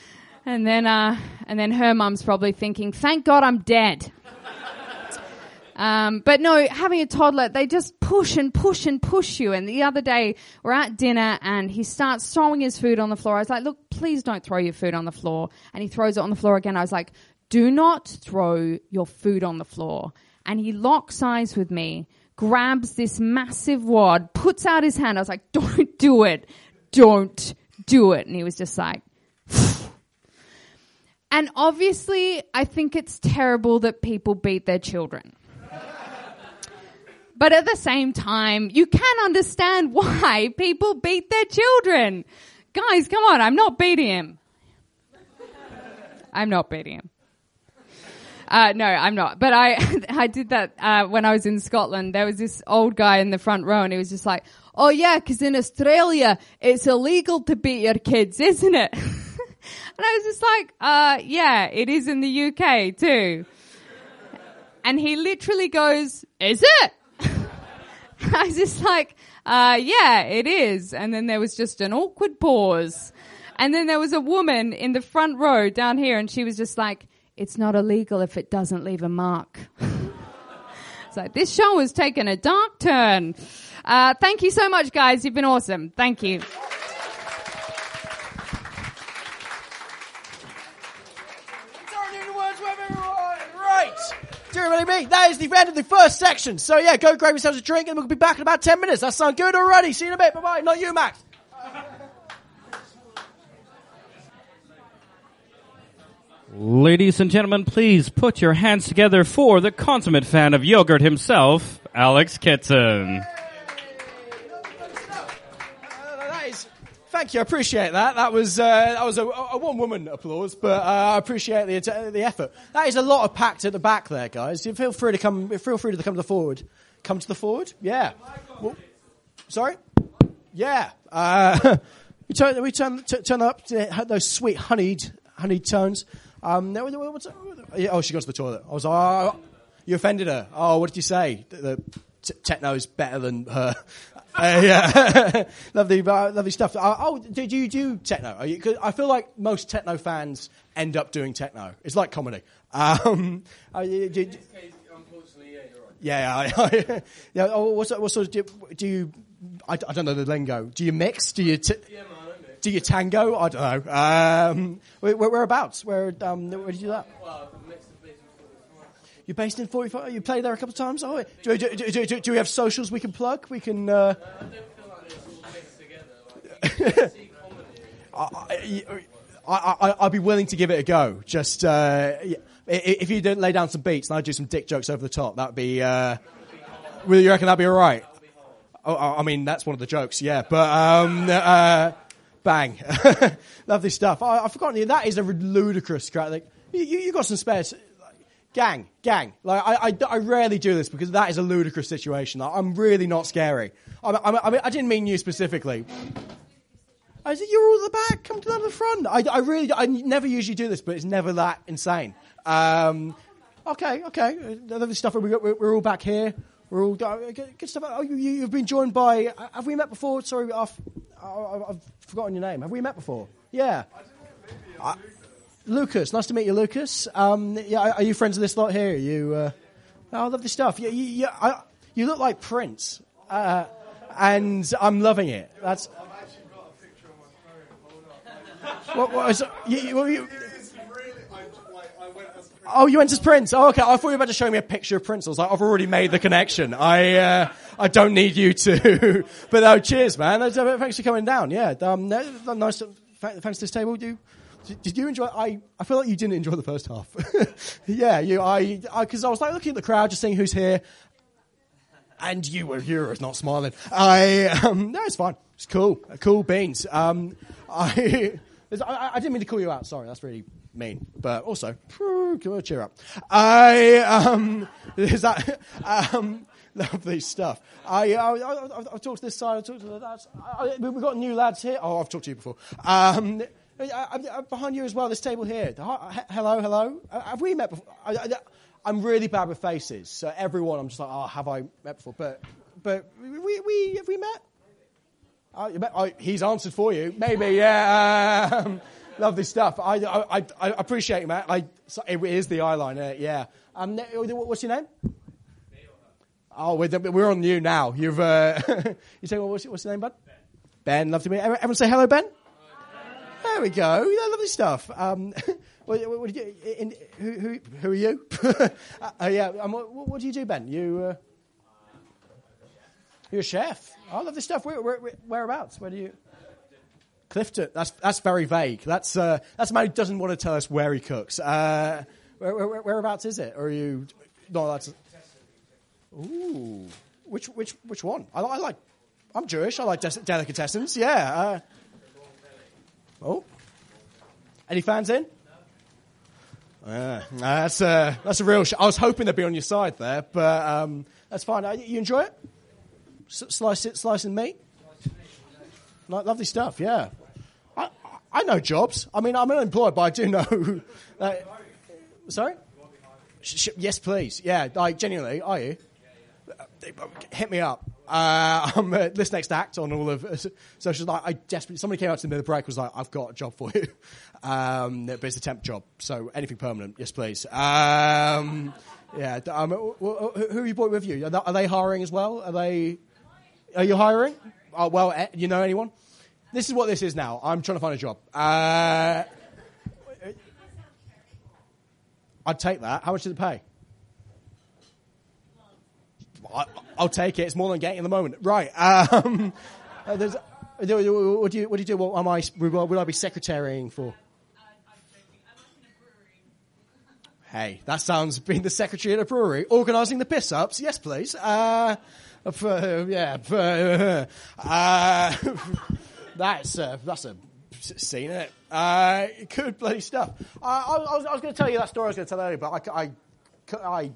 And then, uh, and then her mum's probably thinking, thank God I'm dead. Um, but no, having a toddler, they just push and push and push you. And the other day, we're at dinner and he starts throwing his food on the floor. I was like, look, please don't throw your food on the floor. And he throws it on the floor again. I was like, do not throw your food on the floor. And he locks eyes with me, grabs this massive wad, puts out his hand. I was like, don't do it. Don't do it. And he was just like, and obviously, I think it's terrible that people beat their children. But at the same time, you can understand why people beat their children. Guys, come on, I'm not beating him. I'm not beating him. Uh, no, I'm not. But I I did that uh, when I was in Scotland. There was this old guy in the front row, and he was just like, oh, yeah, because in Australia, it's illegal to beat your kids, isn't it? And I was just like, uh, yeah, it is in the U K too. And he literally goes, is it? I was just like, uh, yeah, it is. And then there was just an awkward pause. And then there was a woman in the front row down here, and she was just like, it's not illegal if it doesn't leave a mark. It's like, this show has taken a dark turn. Uh, thank you so much, guys. You've been awesome. Thank you. Do you know what I mean? That is the end of the first section. So yeah, go grab yourselves a drink and we'll be back in about ten minutes. That sounds good already. See you in a bit. Bye-bye. Not you, Max. Ladies and gentlemen, please put your hands together for the consummate fan of yogurt himself, Alex Kitson. Thank you, I appreciate that. That was uh, that was a, a one-woman applause, but uh, I appreciate the att- the effort. That is a lot of packed at the back there, guys. You feel free to come. Feel free to come to the forward. Come to the forward. Yeah. Well, sorry. Yeah. Uh, we turn we turn t- turn up to those sweet honeyed honeyed tones. Um, oh, she goes to the toilet. I was like, oh, you offended her. Oh, what did you say? The, the, t- techno's better than her. Uh, yeah, lovely, but lovely stuff. Uh, oh, did you do techno? Are you, 'cause I feel like most techno fans end up doing techno. It's like comedy. Um, uh, did, In this case, unfortunately, yeah, you're right. Yeah, I, I, yeah. Oh, what's, what sort of do, do you? I, I don't know the lingo. Do you mix? Do you? T- yeah, man, I don't mix. Do you tango? I don't know. Um, where, whereabouts? Where? Um, where did you do that? Well, you're based in forty-five. You played there a couple of times. Oh, do, do, do, do, do, do we have socials we can plug? We can. Uh... No, I don't feel like it's all mixed together. Like, see comedy. I, I, I, I'd be willing to give it a go. Just uh, yeah. If you don't lay down some beats and I do some dick jokes over the top, that'd be. Uh... Will you reckon that'd be all right? Oh, I mean that's one of the jokes, yeah. But um, uh, bang, lovely stuff. I, I've forgotten that is a ludicrous crowd. Like, you, you got some spares. Gang, gang. Like I, I, I rarely do this because that is a ludicrous situation. Like, I'm really not scary. I, I, I, mean, I didn't mean you specifically. I said you're all at the back. Come down to the front. I, I really, I never usually do this, but it's never that insane. Um, okay, okay. Lovely stuff. We got, we're all back here. We're all good, good stuff. Oh, you, you've been joined by. Have we met before? Sorry, I've, I've forgotten your name. Have we met before? Yeah. I didn't Lucas, nice to meet you, Lucas. Um, yeah, are you friends of this lot here? Are you, uh, oh, I love this stuff. You, you, you, I, you look like Prince, uh, and I'm loving it. That's. I've actually got a picture on my phone. What was? You, you, you, oh, you went as Prince. Oh, okay. I thought you were about to show me a picture of Prince. I was like, I've already made the connection. I, uh, I don't need you to. But oh, cheers, man. Thanks for coming down. Yeah, um, nice. To, thanks to this table, you. Did you enjoy? I, I feel like you didn't enjoy the first half. Yeah, you. I because I, I was like looking at the crowd, just seeing who's here, and you were here, not smiling. I um, no, it's fine. It's cool, cool beans. Um, I, I I didn't mean to call you out. Sorry, that's really mean. But also, cheer up. I um, is that um. Lovely stuff. I, I, I, I've talked to this side. I've talked to that. I, we've got new lads here. Oh, I've talked to you before. Um. I, I, I, behind you as well, this table here. Hi, hello, hello. Uh, have we met before? I, I, I'm really bad with faces, so everyone, I'm just like, oh, have I met before? But, but we, we, we have we met? Uh, you met? Oh, he's answered for you, maybe. Yeah, um, lovely stuff. I, I, I, I appreciate it, Matt. I, so it is the eyeliner, yeah. Um, what's your name? Oh, we're, we're on you now. You've, uh, you say, well, what's, what's your name, bud? Ben. Ben, love to meet you. Everyone say hello, Ben. There we go. Yeah, lovely stuff. Um, what, what, what did you, in, who, who, who are you? uh, yeah. Um, what, what do you do, Ben? You, uh, you're a chef. I oh, love this stuff. Where, where, whereabouts? Where do you? Clifton. That's that's very vague. That's uh, that's a man who doesn't want to tell us where he cooks. Uh, where, where, whereabouts is it? Or are you? No, that's. Ooh. Which which which one? I, I like. I'm Jewish. I like des- delicatessens. Yeah. Uh, Oh, any fans in? No. Uh, that's a that's a real. Sh- I was hoping they'd be on your side there, but um, that's fine. Uh, you enjoy it? S- slice it, slicing meat. Like, lovely stuff. Yeah, I I know jobs. I mean, I'm unemployed, but I do know. Uh, sorry. Sh- sh- yes, please. Yeah, like genuinely, are you? Hit me up. Uh, I'm uh, this next act on all of uh, so she's like I desperately somebody came out to me at the break was like I've got a job for you, um, but it's a temp job so anything permanent yes please. Um, yeah, um, who are you brought with you? Are they hiring as well? Are they? Are you hiring? Oh, well, you know anyone? This is what this is now. I'm trying to find a job. Uh, I'd take that. How much did it pay? I, I'll take it. It's more than getting at the moment, right? Um, uh, there's, uh, what do you what do you do? What am I? Will I be secretarying for? Hey, that sounds being the secretary at a brewery, organising the piss ups. Yes, please. Uh, for, yeah, for, uh, that's a, that's a scene, isn't it? Uh, good bloody stuff. Uh, I, I was I was going to tell you that story I was going to tell earlier, but I I. I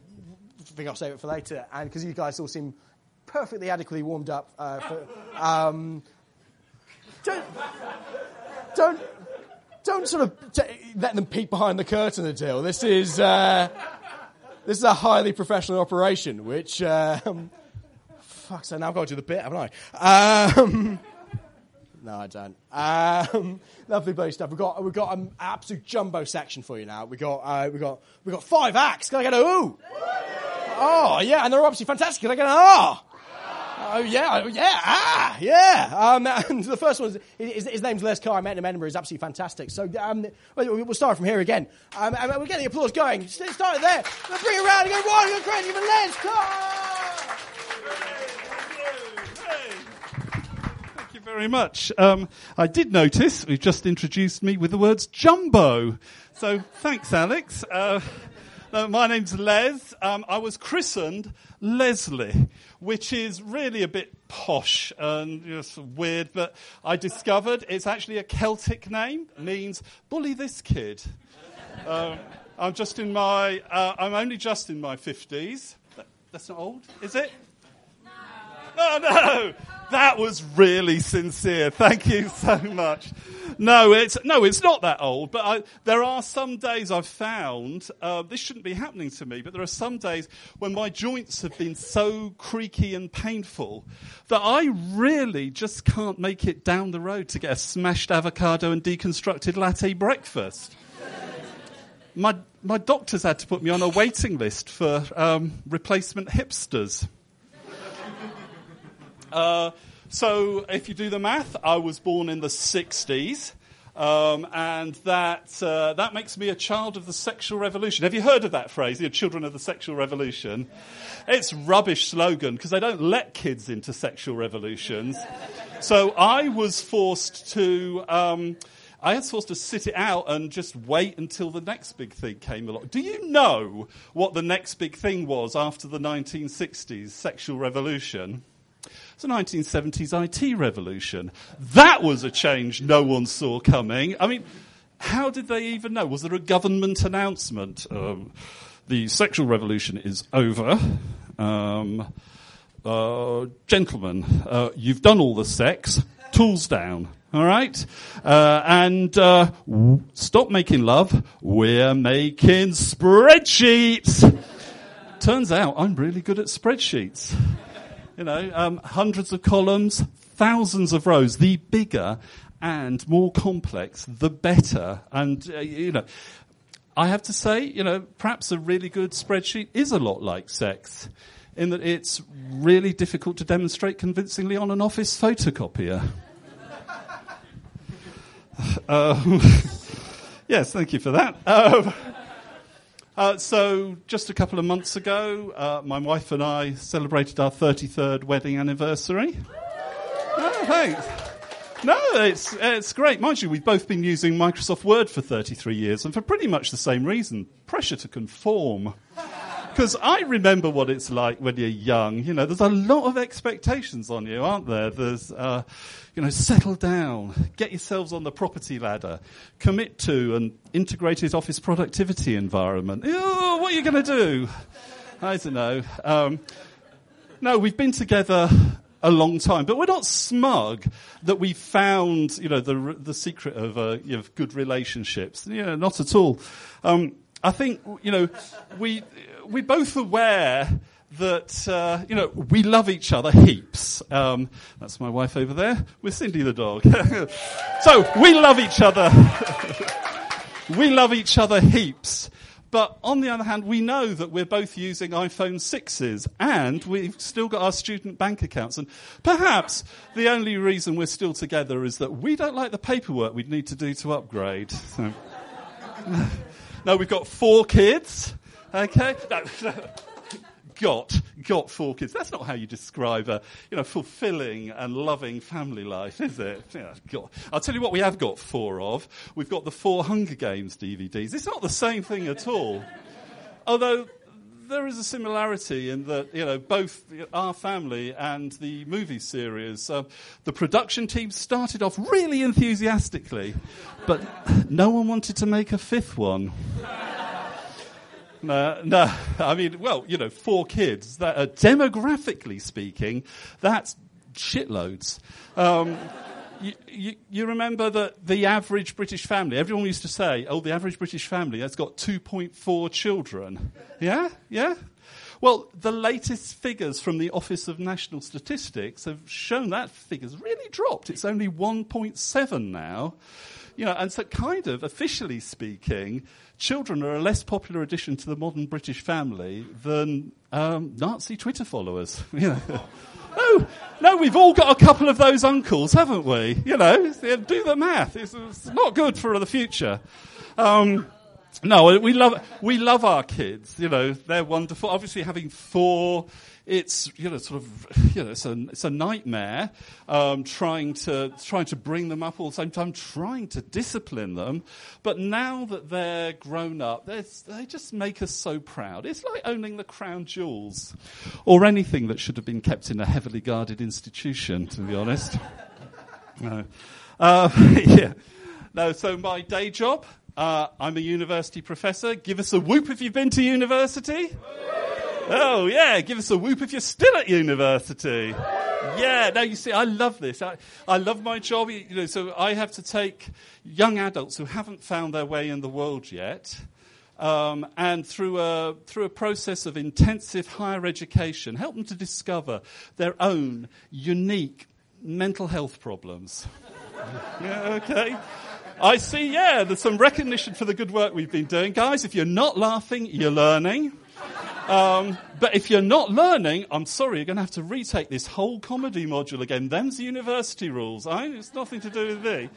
I think I'll save it for later, and because you guys all seem perfectly adequately warmed up. Uh, for, um, don't, don't, don't sort of t- let them peek behind the curtain, Adil. This is uh, this is a highly professional operation, which um, fuck, so now I've got to do the bit, haven't I? Um, no, I don't. Um, lovely bloody stuff. We've got we've got an absolute jumbo section for you now. We've got uh, we got we got five acts. Can I get a ooh? Oh yeah, and they're obviously fantastic. Can I get an ah? Oh yeah, yeah, ah, yeah. Um, and the first one is his, his name's Les Carr. I met him in Edinburgh. He's absolutely fantastic. So um, we'll start from here again. Um, and we'll get the applause going. Start it there. We'll bring it round. Go wild. Go crazy. Give it Les Carr. Thank you very much. Um, I did notice you've just introduced me with the words jumbo. So thanks, Alex. Uh, Uh, my name's Les. Um, I was christened Leslie, which is really a bit posh and just weird, but I discovered it's actually a Celtic name. It means bully this kid. um, I'm just in my. Uh, I'm only just in my fifties. That, that's not old, is it? No, no, no. That was really sincere. Thank you so much. No, it's no, it's not that old. But I, there are some days I've found uh, this shouldn't be happening to me. But there are some days when my joints have been so creaky and painful that I really just can't make it down the road to get a smashed avocado and deconstructed latte breakfast. my my doctors had to put me on a waiting list for um, replacement hipsters. Uh, so if you do the math, I was born in the sixties, um, and that uh, that makes me a child of the sexual revolution. Have you heard of that phrase, the children of the sexual revolution? It's rubbish slogan, because they don't let kids into sexual revolutions. So I was forced to... Um, I was forced to sit it out and just wait until the next big thing came along. Do you know what the next big thing was after the nineteen sixties sexual revolution? It's the nineteen seventies I T revolution. That was a change no one saw coming. I mean, how did they even know? Was there a government announcement? Um, the sexual revolution is over. Um, uh, gentlemen, uh, you've done all the sex. Tools down, all right? Uh, and uh, w- stop making love. We're making spreadsheets. Turns out I'm really good at spreadsheets. You know, um, hundreds of columns, thousands of rows. The bigger and more complex, the better. And, uh, you know, I have to say, you know, perhaps a really good spreadsheet is a lot like sex in that it's really difficult to demonstrate convincingly on an office photocopier. um, yes, thank you for that. Um, Uh, so, just a couple of months ago, uh, my wife and I celebrated our thirty-third wedding anniversary. Oh, thanks. No, it's it's great. Mind you, we've both been using Microsoft Word for thirty-three years, and for pretty much the same reason, pressure to conform. Because I remember what it's like when you're young. You know, there's a lot of expectations on you, aren't there? There's, uh, you know, settle down, get yourselves on the property ladder, commit to an integrated office productivity environment. Oh, what are you going to do? I don't know. Um, no, we've been together a long time, but we're not smug that we found, you know, the the secret of, uh, you know, good relationships. You know, not at all. Um, I think, you know, we... We're both aware that, uh, you know, we love each other heaps. Um, that's my wife over there with Cindy the dog. So we love each other. We love each other heaps. But on the other hand, we know that we're both using iPhone sixes and we've still got our student bank accounts. And perhaps the only reason we're still together is that we don't like the paperwork we'd need to do to upgrade. So. No, we've got four kids. Okay, no, no. got got four kids. That's not how you describe a you know fulfilling and loving family life, is it? Yeah, God. I'll tell you what we have got four of. We've got the four Hunger Games D V Ds. It's not the same thing at all, although there is a similarity in that you know both our family and the movie series. Uh, the production team started off really enthusiastically, but no one wanted to make a fifth one. No, no, I mean, well, you know, four kids, that are, demographically speaking, that's shitloads. Um, you, you, you remember that the average British family, everyone used to say, oh, the average British family has got two point four children. Yeah? Yeah? Well, the latest figures from the Office of National Statistics have shown that figure's really dropped. It's only one point seven now. You know, and so kind of, officially speaking, children are a less popular addition to the modern British family than um, Nazi Twitter followers. You know. No, no, we've all got a couple of those uncles, haven't we? You know, do the math. It's, it's not good for the future. Um, no, we love we love our kids. You know, they're wonderful. Obviously, having four. It's, you know, sort of, you know, it's a, it's a nightmare, um, trying to, trying to bring them up all the same time, trying to discipline them. But now that they're grown up, they're, they just make us so proud. It's like owning the crown jewels or anything that should have been kept in a heavily guarded institution, to be honest. No. Uh, yeah. No, so my day job, uh, I'm a university professor. Give us a whoop if you've been to university. Oh, yeah, give us a whoop if you're still at university. Yeah, now you see, I love this. I, I love my job. You know, so I have to take young adults who haven't found their way in the world yet, um, and through a, through a process of intensive higher education, help them to discover their own unique mental health problems. Yeah, okay. I see, yeah, there's some recognition for the good work we've been doing. Guys, if you're not laughing, you're learning. Um, but if you're not learning, I'm sorry, you're going to have to retake this whole comedy module again. Them's the university rules. I, it's nothing to do with me.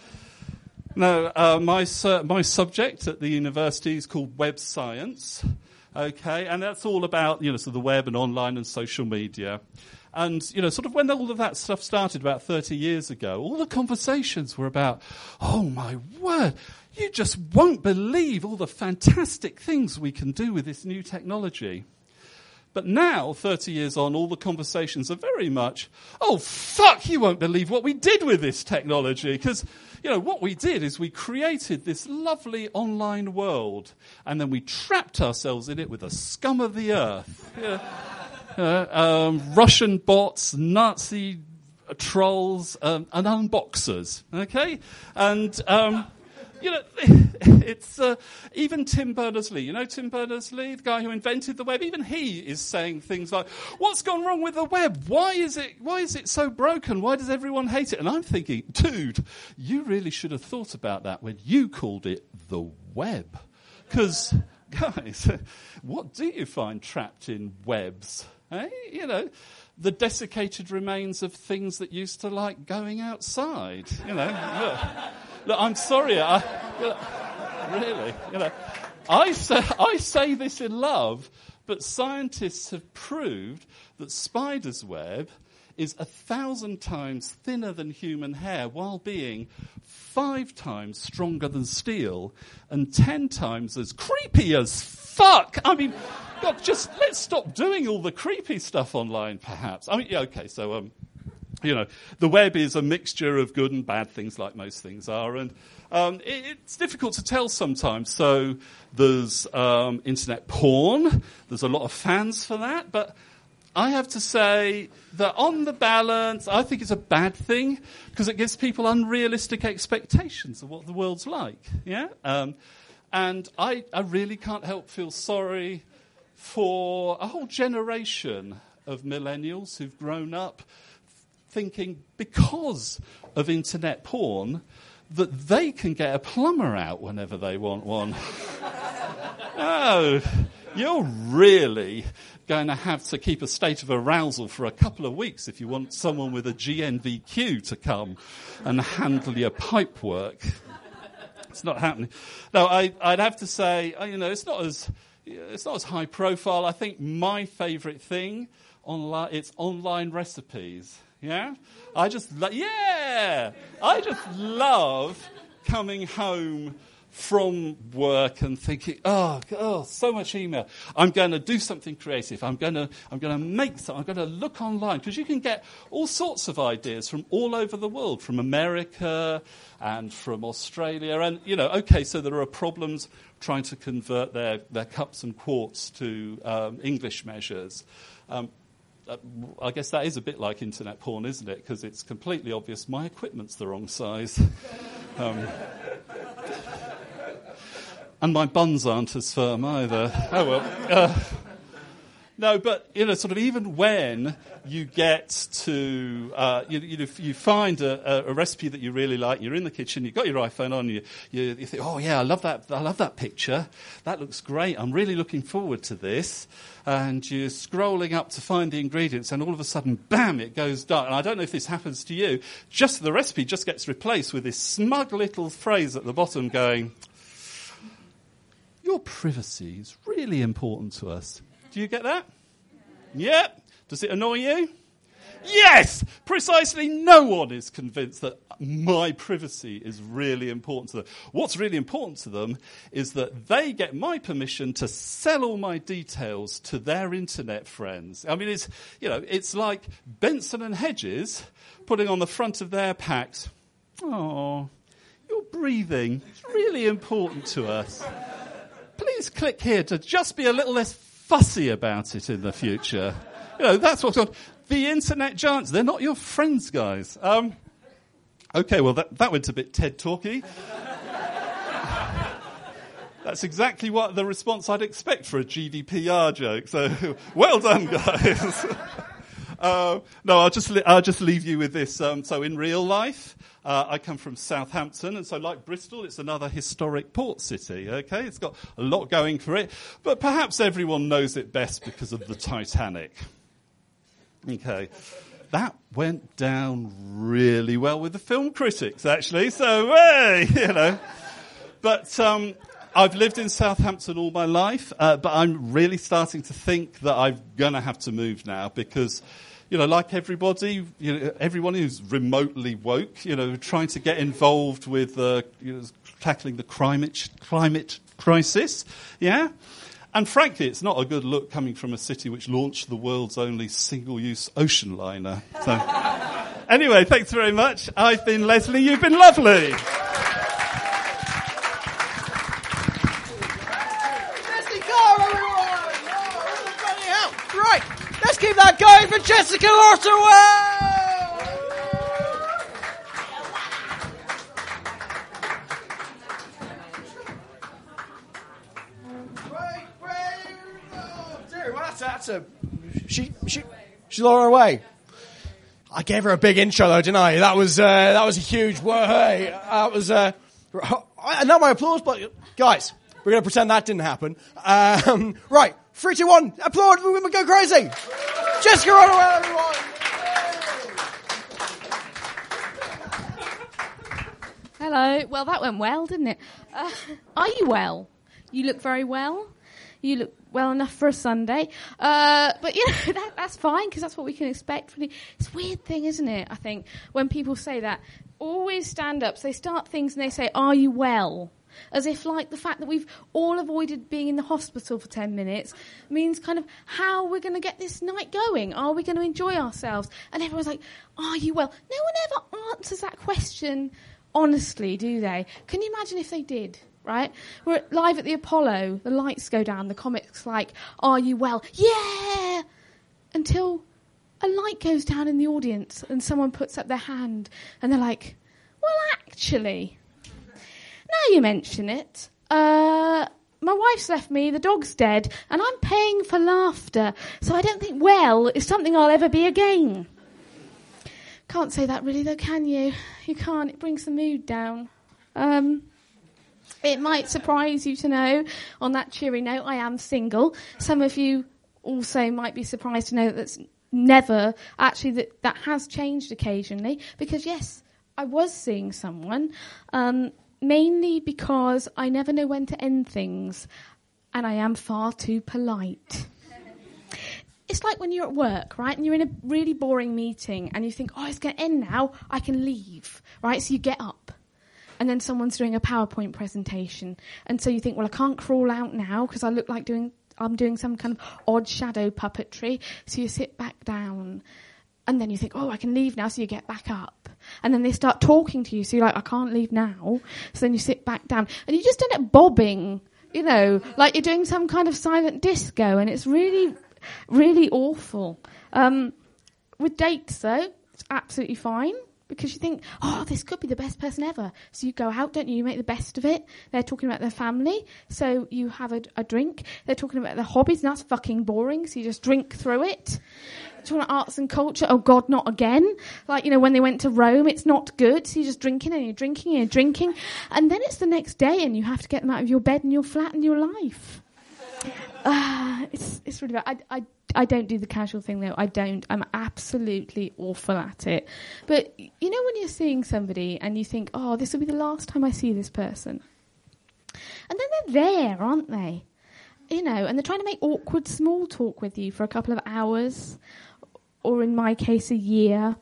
No, uh, my su- my subject at the university is called web science. Okay, and that's all about, you know, so the web and online and social media. And, you know, sort of when all of that stuff started about thirty years ago, all the conversations were about, oh, my word, you just won't believe all the fantastic things we can do with this new technology. But now, thirty years on, all the conversations are very much, oh, fuck, you won't believe what we did with this technology. Because, you know, what we did is we created this lovely online world, and then we trapped ourselves in it with the scum of the earth. Yeah. Uh, um, Russian bots, Nazi uh, trolls, um, and unboxers, okay? And, um, you know, it's uh, even Tim Berners-Lee. You know Tim Berners-Lee, the guy who invented the web? Even he is saying things like, what's gone wrong with the web? Why is it, why is it so broken? Why does everyone hate it? And I'm thinking, dude, you really should have thought about that when you called it the web. Because, guys, what do you find trapped in webs? Eh? You know, the desiccated remains of things that used to like going outside. You know, look, look, I'm sorry, I, you know, really. You know, I say I say this in love, but scientists have proved that spiders' web is a thousand times thinner than human hair, while being five times stronger than steel and ten times as creepy as fuck. I mean. God, just let's stop doing all the creepy stuff online, perhaps. I mean, yeah, okay, so, um, you know, the web is a mixture of good and bad things, like most things are, and um, it, it's difficult to tell sometimes. So there's um, internet porn. There's a lot of fans for that, but I have to say that on the balance, I think it's a bad thing because it gives people unrealistic expectations of what the world's like, yeah? Um, and I, I really can't help feel sorry for a whole generation of millennials who've grown up thinking, because of internet porn, that they can get a plumber out whenever they want one. Oh, you're really going to have to keep a state of arousal for a couple of weeks if you want someone with a G N V Q to come and handle your pipe work. It's not happening. No, I, I'd have to say, you know, it's not as... It's not as high profile. I think my favourite thing, online, it's online recipes. Yeah, I just lo- yeah, I just love coming home from work and thinking, oh, oh, so much email. I'm going to do something creative. I'm going to, I'm going to make something. I'm going to look online, because you can get all sorts of ideas from all over the world, from America and from Australia. And you know, okay, so there are problems trying to convert their, their cups and quarts to um, English measures. Um, I guess that is a bit like internet porn, isn't it? Because it's completely obvious my equipment's the wrong size. um, and my buns aren't as firm either. Oh, well. Uh, No, but, you know, sort of even when you get to, uh, you, you know, you find a, a recipe that you really like, you're in the kitchen, you've got your iPhone on, you, you, you think, oh, yeah, I love that, I love that picture. That looks great. I'm really looking forward to this. And you're scrolling up to find the ingredients, and all of a sudden, bam, it goes dark. And I don't know if this happens to you. Just the recipe just gets replaced with this smug little phrase at the bottom going, your privacy is really important to us. Do you get that? Yeah. Yep. Does it annoy you? Yes! Precisely no one is convinced that my privacy is really important to them. What's really important to them is that they get my permission to sell all my details to their internet friends. I mean, it's, you know, it's like Benson and Hedges putting on the front of their packs, oh, your breathing is really important to us. Please click here to just be a little less fussy about it in the future. You know, that's what's on. The internet giants, they're not your friends, guys. Um, okay, well, that, that went a bit TED-talky. That's exactly what the response I'd expect for a G D P R joke. So, well done, guys. uh, no, I'll just, li- I'll just leave you with this. Um, so, in real life, uh, I come from Southampton, and so like Bristol, it's another historic port city, okay? It's got a lot going for it, but perhaps everyone knows it best because of the Titanic. Okay, that went down really well with the film critics, actually, so, hey, you know. But um, I've lived in Southampton all my life, uh, but I'm really starting to think that I'm going to have to move now because, you know, like everybody, you know, everyone who's remotely woke, you know, trying to get involved with uh, you know, tackling the climate, climate crisis, yeah? And frankly, it's not a good look coming from a city which launched the world's only single-use ocean liner. So, anyway, thanks very much. I've been Leslie. You've been lovely. Jessica, everyone! Right, let's keep that going for Jessica Otterwell. That's a, she she she's on her way. I gave her a big intro though, didn't I? That was uh, that was a huge whoa. Hey, that was uh, and now my applause. But guys, we're gonna pretend that didn't happen. Um, right, three, two, one, applaud. We're gonna go crazy. Jessica Otterwell, everyone. Hello. Well, that went well, didn't it? Uh, are you well? You look very well. You look well enough for a Sunday. Uh, but, you know, that, that's fine because that's what we can expect from you. It's a weird thing, isn't it, I think, when people say that. Always stand-ups, they start things and they say, are you well? As if, like, the fact that we've all avoided being in the hospital for ten minutes means kind of how we're going to get this night going. Are we going to enjoy ourselves? And everyone's like, are you well? No one ever answers that question honestly, do they? Can you imagine if they did? Right? We're live at the Apollo. The lights go down. The comic's like, are you well? Yeah! Until a light goes down in the audience and someone puts up their hand and they're like, well, actually, now you mention it, uh, my wife's left me, the dog's dead, and I'm paying for laughter, so I don't think well is something I'll ever be again. Can't say that really, though, can you? You can't. It brings the mood down. Um... It might surprise you to know, on that cheery note, I am single. Some of you also might be surprised to know that that's never, actually, that, that has changed occasionally. Because, yes, I was seeing someone, um, mainly because I never know when to end things. And I am far too polite. It's like when you're at work, right, and you're in a really boring meeting and you think, oh, it's going to end now, I can leave, right? So you get up. And then someone's doing a PowerPoint presentation. And so you think, well, I can't crawl out now because I look like doing I'm doing some kind of odd shadow puppetry. So you sit back down. And then you think, oh, I can leave now. So you get back up. And then they start talking to you. So you're like, I can't leave now. So then you sit back down. And you just end up bobbing, you know, like you're doing some kind of silent disco. And it's really, really awful. Um, with dates, though, it's absolutely fine. because you think, oh, this could be the best person ever. So you go out, don't you? You make the best of it. They're talking about their family, so you have a, a drink. They're talking about their hobbies, and that's fucking boring, so you just drink through it. Talking about arts and culture, oh God, not again. Like, you know, when they went to Rome, it's not good, so you're just drinking and you're drinking and you're drinking. And then it's the next day and you have to get them out of your bed and your flat and your life. Uh, it's it's really bad. I, I, I don't do the casual thing, though. I don't. I'm absolutely awful at it. But, you know, when you're seeing somebody and you think, oh, this will be the last time I see this person. And then they're there, aren't they? You know, and they're trying to make awkward small talk with you for a couple of hours, or in my case, a year.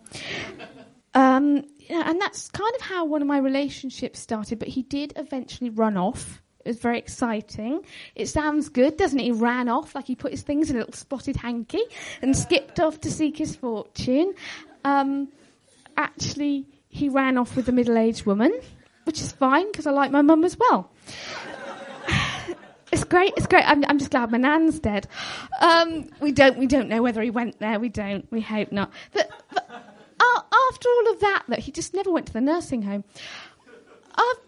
um, you know, and that's kind of how one of my relationships started, but he did eventually run off. It was very exciting. It sounds good, doesn't it? He ran off, like he put his things in a little spotted hanky and skipped off to seek his fortune. Um, actually, he ran off with a middle-aged woman, which is fine, because I like my mum as well. It's great, it's great. I'm, I'm just glad my nan's dead. Um, we don't we don't know whether he went there. We don't. We hope not. But, but uh, after all of that, though, he just never went to the nursing home.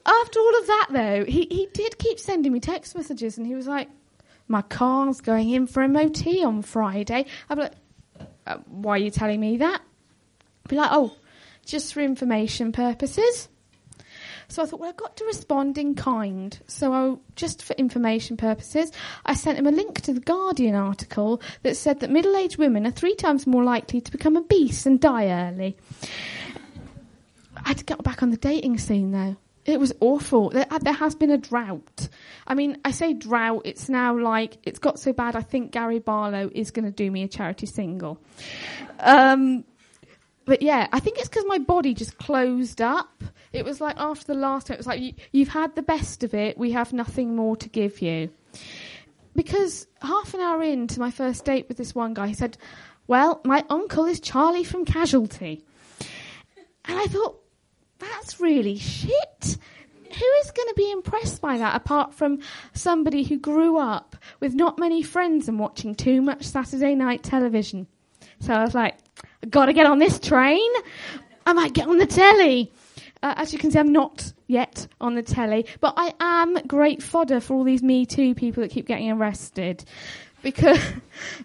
After all of that, though, he, he did keep sending me text messages, and he was like, my car's going in for M O T on Friday. I'd be like, uh, why are you telling me that? I'd be like, oh, just for information purposes. So I thought, well, I've got to respond in kind. So I, just for information purposes, I sent him a link to the Guardian article that said that middle-aged women are three times more likely to become obese and die early. I had to get back on the dating scene, though. It was awful. There, there has been a drought. I mean, I say drought, it's now like, it's got so bad I think Gary Barlow is going to do me a charity single. Um, but yeah, I think it's because my body just closed up. It was like after the last time, it was like, you, you've had the best of it, we have nothing more to give you. Because half an hour into my first date with this one guy, he said, well, my uncle is Charlie from Casualty. And I thought, that's really shit. Who is going to be impressed by that apart from somebody who grew up with not many friends and watching too much Saturday night television? So I was like, I've got to get on this train. I might get on the telly. Uh, as you can see, I'm not yet on the telly, but I am great fodder for all these Me Too people that keep getting arrested. Because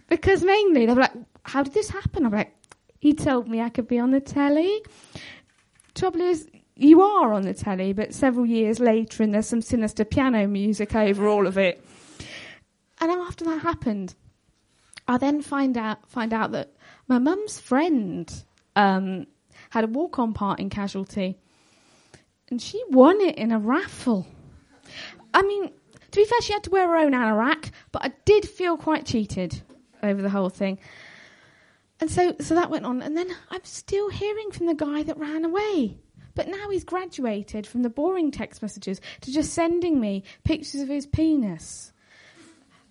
because mainly they're like, how did this happen? I'm like, he told me I could be on the telly. Trouble is, you are on the telly, but several years later, and there's some sinister piano music over all of it. And after that happened, I then find out find out that my mum's friend um, had a walk-on part in Casualty, and she won it in a raffle. I mean, to be fair, she had to wear her own anorak, but I did feel quite cheated over the whole thing. And so, so that went on. And then I'm still hearing from the guy that ran away. But now he's graduated from the boring text messages to just sending me pictures of his penis.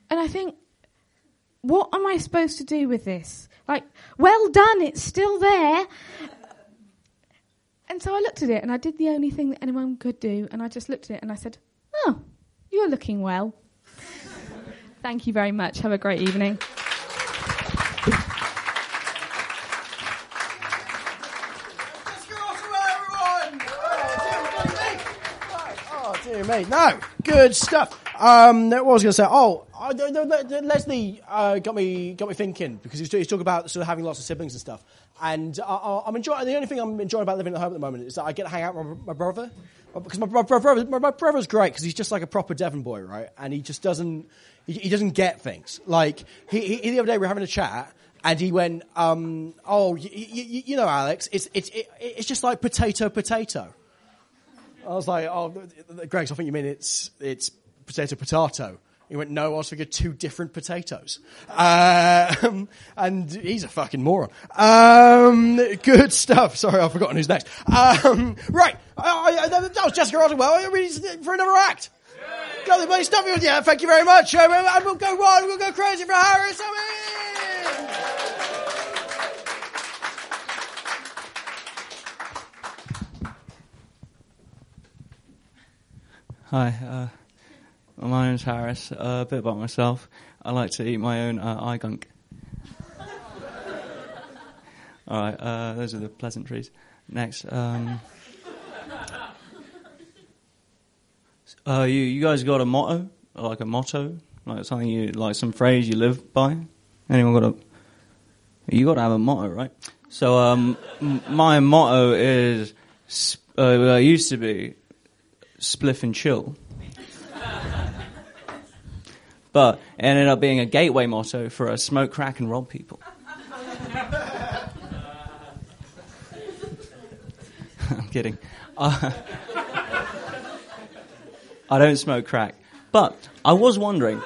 And I think, what am I supposed to do with this? Like, well done, it's still there. And so I looked at it, and I did the only thing that anyone could do, and I just looked at it and I said, oh, you're looking well. Thank you very much. Have a great evening. Me. No, good stuff. Um, what was I going to say? Oh, I, the, the, the Leslie uh, got me got me thinking, because he was, he was talking about sort of having lots of siblings and stuff. And I, I, I'm enjoying. The only thing I'm enjoying about living at home at the moment is that I get to hang out with my, my brother, because my, my brother my, my brother's great, because he's just like a proper Devon boy, right? And he just doesn't he, he doesn't get things. Like he, he the other day we were having a chat. And he went, um, oh, you, you, you know, Alex, it's it's it, it's just like potato potato. I was like, oh, Greg's, I think you mean it's it's potato, potato. He went, no, I was thinking two different potatoes. Um, and he's a fucking moron. Um, good stuff. Sorry, I've forgotten who's next. Um, right. I, I, that was Jessica Otterwell. For another act. Yay. Got the bloody stuff. Yeah, thank you very much. And we'll go wild. We'll go crazy for Harris. I mean... Hi, uh, my name's Harris. Uh, a bit about myself. I like to eat my own uh, eye gunk. All right, uh, those are the pleasantries. Next. Um, uh, you you guys got a motto? Like a motto? Like something you like some phrase you live by? Anyone got a? You got to have a motto, right? So um, my motto is uh, well, it used to be spliff and chill. But it ended up being a gateway motto for a smoke, crack, and rob people. I'm kidding. Uh, I don't smoke crack. But I was wondering,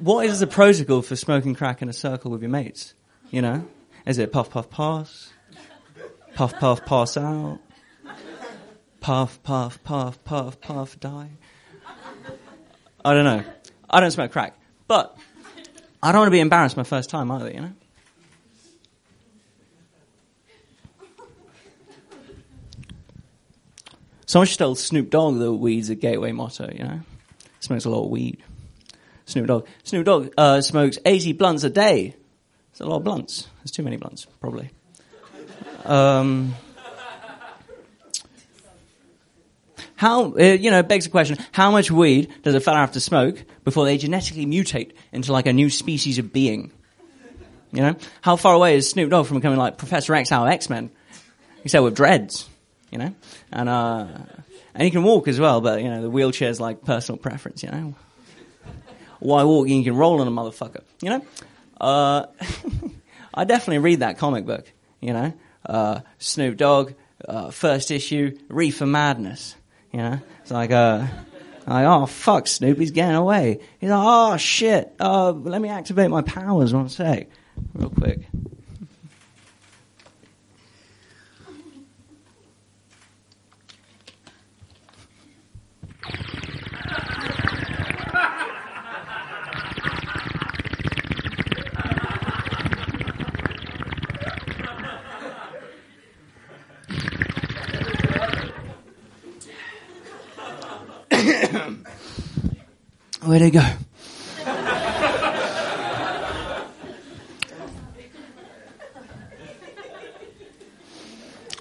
what is the protocol for smoking crack in a circle with your mates? You know? Is it puff, puff, pass? Puff, puff, pass out? Puff, puff, puff, puff, puff, die? I don't know. I don't smoke crack. But I don't want to be embarrassed my first time either, you know? Someone should tell Snoop Dogg that weed's a gateway motto, you know? Smokes a lot of weed. Snoop Dogg. Snoop Dogg uh, smokes eighty blunts a day. That's a lot of blunts. That's too many blunts, probably. Um... How, uh, you know, begs the question, how much weed does a fella have to smoke before they genetically mutate into, like, a new species of being? You know? How far away is Snoop Dogg from becoming, like, Professor X out of X-Men? Except with dreads, you know? And, uh, and he can walk as well, but, you know, the wheelchair's, like, personal preference, you know? Why walk? You can roll on a motherfucker, you know? Uh, I definitely read that comic book, you know? Uh, Snoop Dogg, uh, first issue, Reefer Madness. You know, it's like, uh, like, oh, fuck, Snoopy's getting away. He's like, oh, shit, uh, let me activate my powers one sec, real quick. Where'd it go?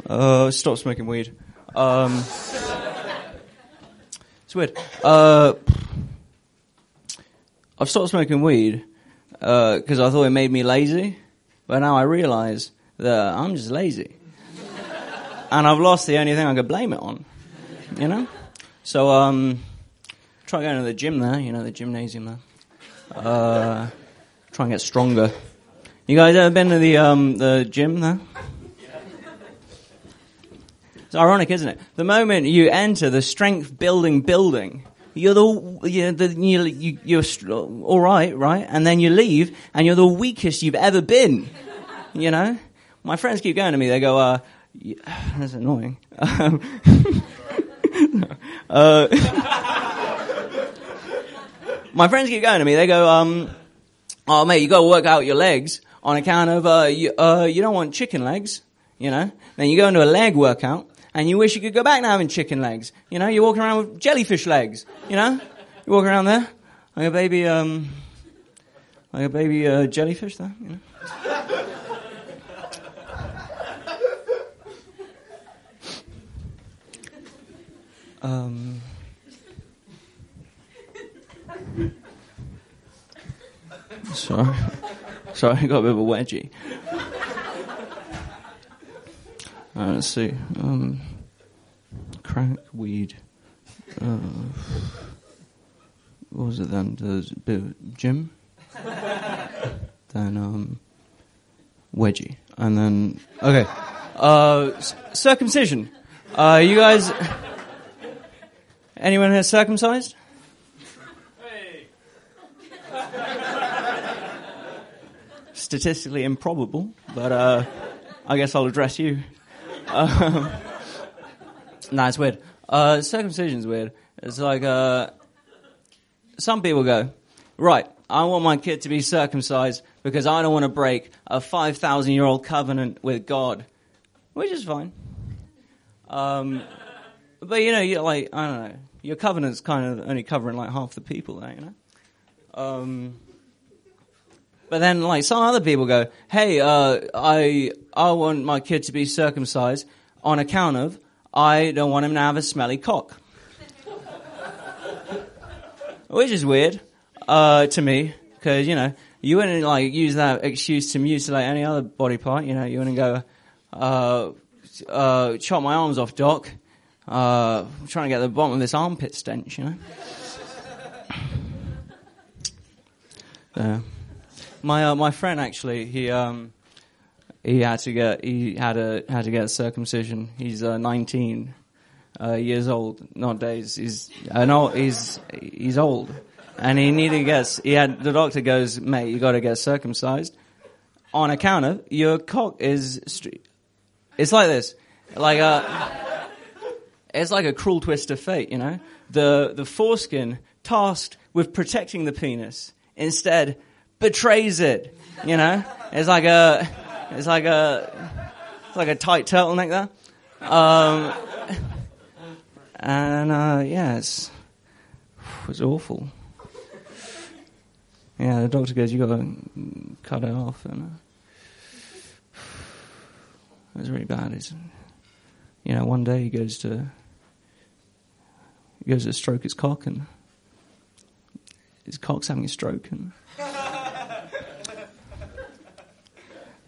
uh, stop smoking weed. Um, it's weird. Uh, I've stopped smoking weed because uh, I thought it made me lazy, but now I realise that I'm just lazy. And I've lost the only thing I could blame it on, you know? So, um... try going to the gym there, you know, the gymnasium there. Uh, try and get stronger. You guys ever been to the um, the gym there? It's ironic, isn't it? The moment you enter the strength building building, you're the you're the you're, you, you're all right, right? And then you leave, and you're the weakest you've ever been. You know, my friends keep going to me. They go, uh, "That's annoying." uh, My friends keep going to me. They go, um, "Oh mate, you got to work out your legs on account of uh, you, uh, you don't want chicken legs, you know." Then you go into a leg workout, and you wish you could go back to having chicken legs. You know, you're walking around with jellyfish legs. You know, you walk around there like a baby, um, like a baby uh, jellyfish there. You know. um. Sorry, sorry, I got a bit of a wedgie. All right, let's see. Um, crack, weed. Uh, what was it then? There's a bit of gym. Then um, wedgie, and then okay. Uh, c- circumcision. Uh, you guys, anyone here circumcised? Statistically improbable, but uh, I guess I'll address you. Um, nah, it's weird. Uh, circumcision's weird. It's like uh, some people go, right, I want my kid to be circumcised because I don't want to break a five thousand year old covenant with God, which is fine. Um, but, you know, you're like, I don't know, your covenant's kind of only covering like half the people there, you know? Um... But then, like, some other people go, hey, uh, I I want my kid to be circumcised on account of I don't want him to have a smelly cock. Which is weird uh, to me, because, you know, you wouldn't, like, use that excuse to mutilate any other body part. You know, you wouldn't go, uh, uh, chop my arms off, doc. Uh, I'm trying to get to the bottom of this armpit stench, you know. uh, my uh, my friend actually, he um he had to get he had a had to get circumcision. He's uh, nineteen uh, years old nowadays. He's an old he's he's old, and he needed to get. He had the doctor goes, mate, you got to get circumcised on account of your cock is. St- it's like this, like uh. It's like a cruel twist of fate, you know? The the foreskin, tasked with protecting the penis, instead betrays it, you know? It's like a, it's like a, it's like a tight turtleneck there. Um, and, uh, yeah, it's, it's awful. Yeah, the doctor goes, you gotta cut it off, and uh, it was really bad, isn't it? You know, one day he goes to he goes to stroke his cock, and his cock's having a stroke, and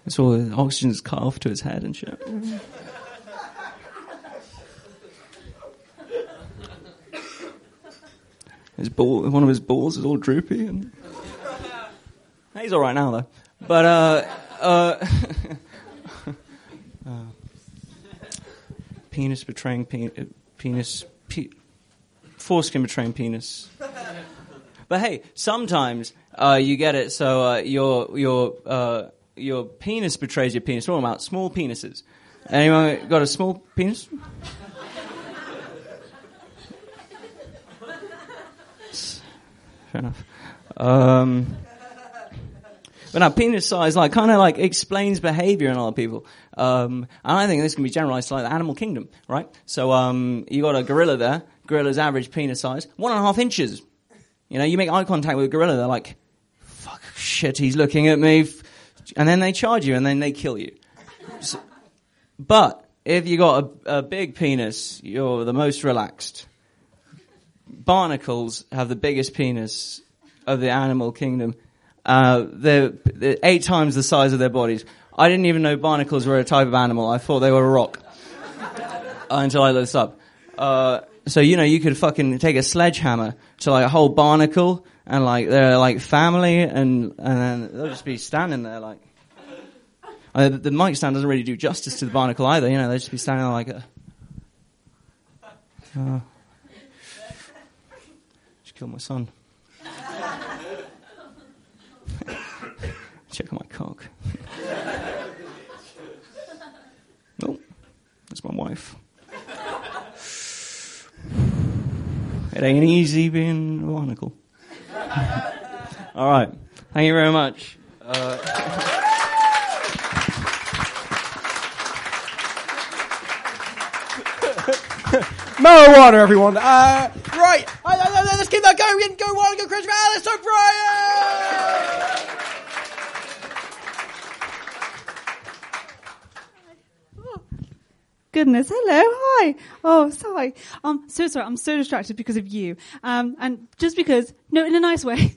it's all the oxygen's cut off to his head and shit. His ball, one of his balls is all droopy, and he's all right now though. But uh, uh, uh penis betraying pen- penis, pe- foreskin betraying penis. But hey, sometimes uh, you get it. So uh, your your uh, your penis betrays your penis. We're all about small penises. Anyone got a small penis? Fair enough. Um, but now penis size, like, kind of like explains behavior in other people. Um, and I think this can be generalized to, like, the animal kingdom, right? So, um, you got a gorilla there. Gorilla's average penis size, one and a half inches. You know, you make eye contact with a gorilla, they're like, fuck, shit, he's looking at me. And then they charge you, and then they kill you. So, but if you got a, a big penis, you're the most relaxed. Barnacles have the biggest penis of the animal kingdom. Uh, they're, they're eight times the size of their bodies. I didn't even know barnacles were a type of animal. I thought they were a rock uh, until I looked this up. Uh, so, you know, you could fucking take a sledgehammer to, like, a whole barnacle, and, like, they're, like, family, and, and then they'll just be standing there, like... Uh, the, the mic stand doesn't really do justice to the barnacle either, you know, they'll just be standing there like a... Uh, just killed my son. Check on my cock. Oh, that's my wife. It ain't easy being a barnacle. All right. Thank you very much. Uh, marijuana, everyone. Uh, right. I, I, I, let's keep that going. Go wild, go crazy. Alex O'Brien! Goodness, hello, hi. Oh, sorry. Um, so sorry, I'm so distracted because of you. Um, and just because, no, in a nice way,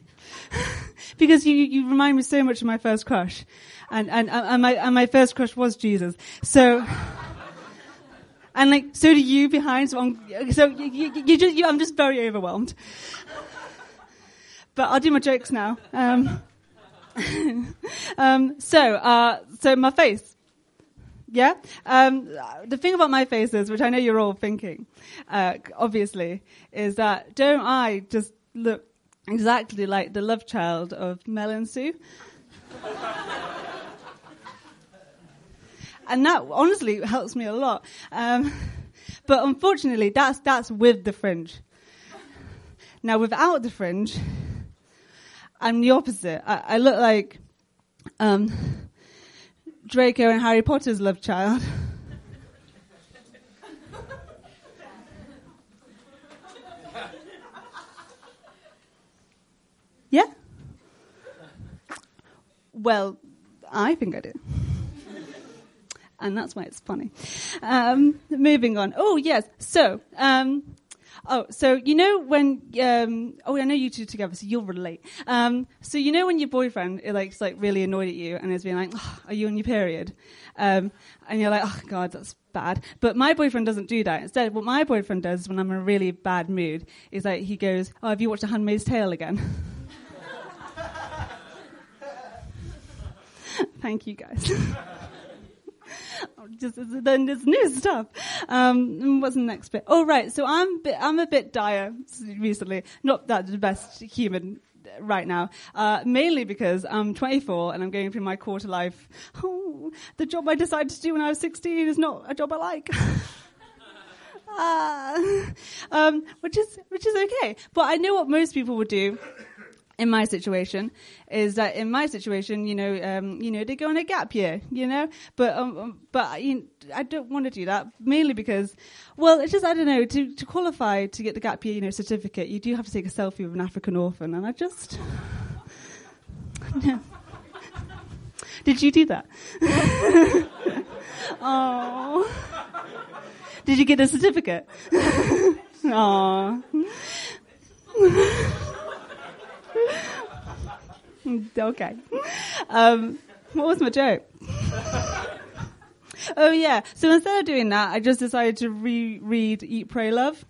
because you, you remind me so much of my first crush. And, and, and my, and my first crush was Jesus. So, and like, so do you behind, so I'm, so you, you, you just, you, I'm just very overwhelmed. But I'll do my jokes now. Um, um, so, uh, so my face. Yeah? Um, the thing about my face is, which I know you're all thinking, uh, obviously, is that don't I just look exactly like the love child of Mel and Sue? And that honestly helps me a lot. Um, but unfortunately, that's, that's with the fringe. Now, without the fringe, I'm the opposite. I, I look like... Um, Draco and Harry Potter's love child. Yeah? Well, I think I do. And that's why it's funny. Um, moving on. Oh, yes. So, um, oh, so you know when, um, oh, I know you two together, so you'll relate. Um, so you know when your boyfriend is like, like really annoyed at you and is being like, oh, are you on your period? Um, and you're like, oh, God, that's bad. But my boyfriend doesn't do that. Instead, what my boyfriend does when I'm in a really bad mood is like he goes, oh, have you watched A Handmaid's Tale again? Thank you, guys. Just then there's new stuff. Um, what's the next bit? Oh right, so I'm bi- I'm a bit dire recently. Not that the best human right now, uh, mainly because I'm twenty-four and I'm going through my quarter life. Oh, the job I decided to do when I was sixteen is not a job I like. uh, um, which is which is okay, but I know what most people would do. In my situation, is that in my situation, you know, um, you know, they go on a gap year, you know, but um, but you know, I don't want to do that mainly because, well, it's just I don't know to, to qualify to get the gap year, you know, certificate, you do have to take a selfie with an African orphan, and I just, no. Did you do that? Oh, did you get a certificate? Oh. Okay. Um, what was my joke? Oh, yeah. So instead of doing that, I just decided to reread Eat, Pray, Love.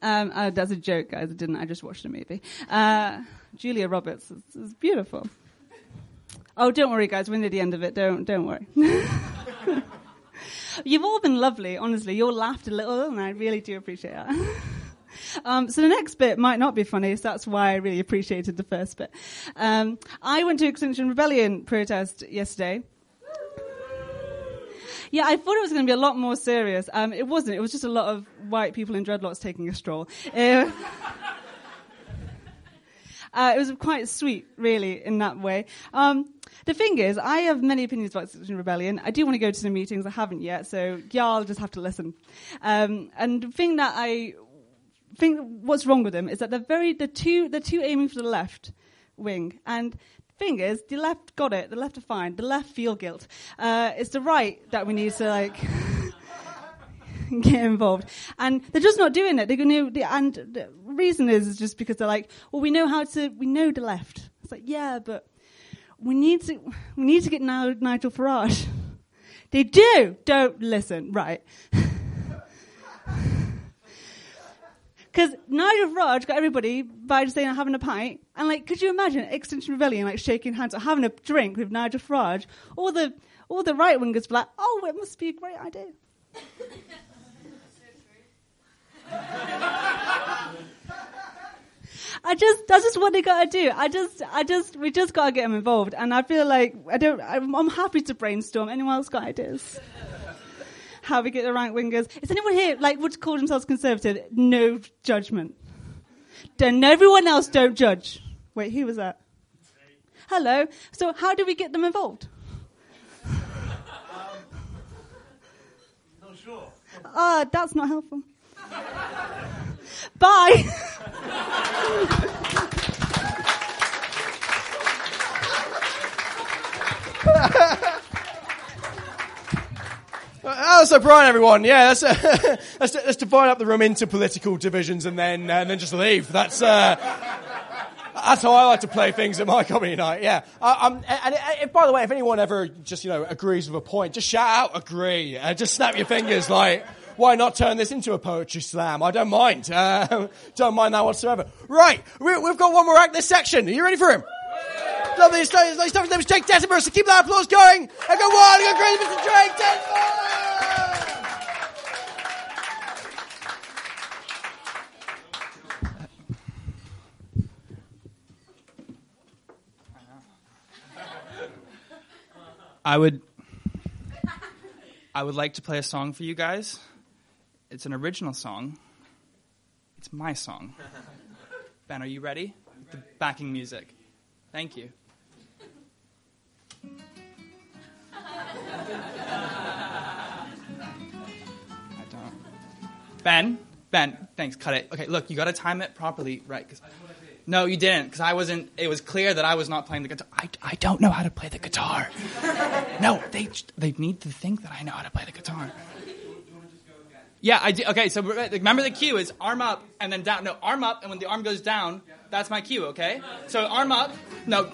Um, uh, that's a joke, guys. I didn't. I just watched a movie. Uh, Julia Roberts is, is beautiful. Oh, don't worry, guys. We're near the end of it. Don't don't worry. You've all been lovely, honestly. You all laughed a little, and I really do appreciate that. Um, so the next bit might not be funny, so that's why I really appreciated the first bit. Um, I went to Extinction Rebellion protest yesterday. Yeah, I thought it was going to be a lot more serious. Um, it wasn't. It was just a lot of white people in dreadlocks taking a stroll. Uh, uh, it was quite sweet, really, in that way. Um, the thing is, I have many opinions about Extinction Rebellion. I do want to go to some meetings. I haven't yet, so y'all just have to listen. Um, and the thing that I... think what's wrong with them is that they're very the two the two aiming for the left wing, and the thing is the left got it, the left are fine, the left feel guilt. Uh, it's the right that we need to like get involved, and they're just not doing it. They're going to, and the reason is, is just because they're like, well, we know how to, we know the left. It's like, yeah, but we need to we need to get now Nigel Farage. They do don't listen, right? Because Nigel Farage got everybody by just saying I'm having a pint. And, like, could you imagine Extinction Rebellion, like, shaking hands or having a drink with Nigel Farage? All the all the right-wingers were like, oh, it must be a great idea. So true. I just, that's just what they got to do. I just, I just, we just got to get them involved. And I feel like, I don't, I'm, I'm happy to brainstorm. Anyone else got ideas? How we get the right wingers. Is anyone here, like, would call themselves conservative? No judgment. Then everyone else don't judge. Wait, who was that? Hey. Hello. So how do we get them involved? Um, not sure. Ah, uh, that's not helpful. Bye. Alice O'Brien, everyone. Yeah, let's, uh, let's, let's divide up the room into political divisions and then uh, and then just leave. That's uh, that's how I like to play things at my comedy night. Yeah. Uh, um, and, and by the way, if anyone ever just you know agrees with a point, just shout out agree. Uh, just snap your fingers. Like, why not turn this into a poetry slam? I don't mind. Uh, don't mind that whatsoever. Right, we, we've got one more act this section. Are you ready for him? Lovely stuff. Lovely stuff. His name is Jake Desimer, so keep that applause going. I go wild. I go crazy, Mister Jake Desimer. I would, I would like to play a song for you guys. It's an original song. It's my song. Ben, are you ready? I'm ready. The backing music. Thank you. I don't. Ben, Ben, thanks. Cut it. Okay, look, you got to time it properly, right? Cause No, you didn't, because I wasn't... It was clear that I was not playing the guitar. I, I don't know how to play the guitar. No, they they need to think that I know how to play the guitar. Yeah, I do. Okay, so remember the cue is arm up and then down. No, arm up, and when the arm goes down, that's my cue, okay? So arm up. No.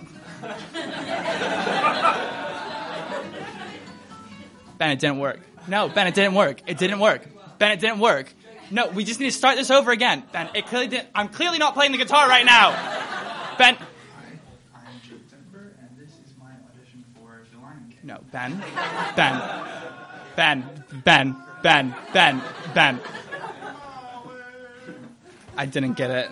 Ben, it didn't work. No, Ben, it didn't work. It didn't work. Ben, it didn't work. No, we just need to start this over again. Ben, it clearly didn't. I'm clearly not playing the guitar right now. Ben. Hi, I'm Jake Denver, and this is my audition for The Lion King. No, Ben. Ben. Ben. Ben. Ben. Ben. Ben. I didn't get it.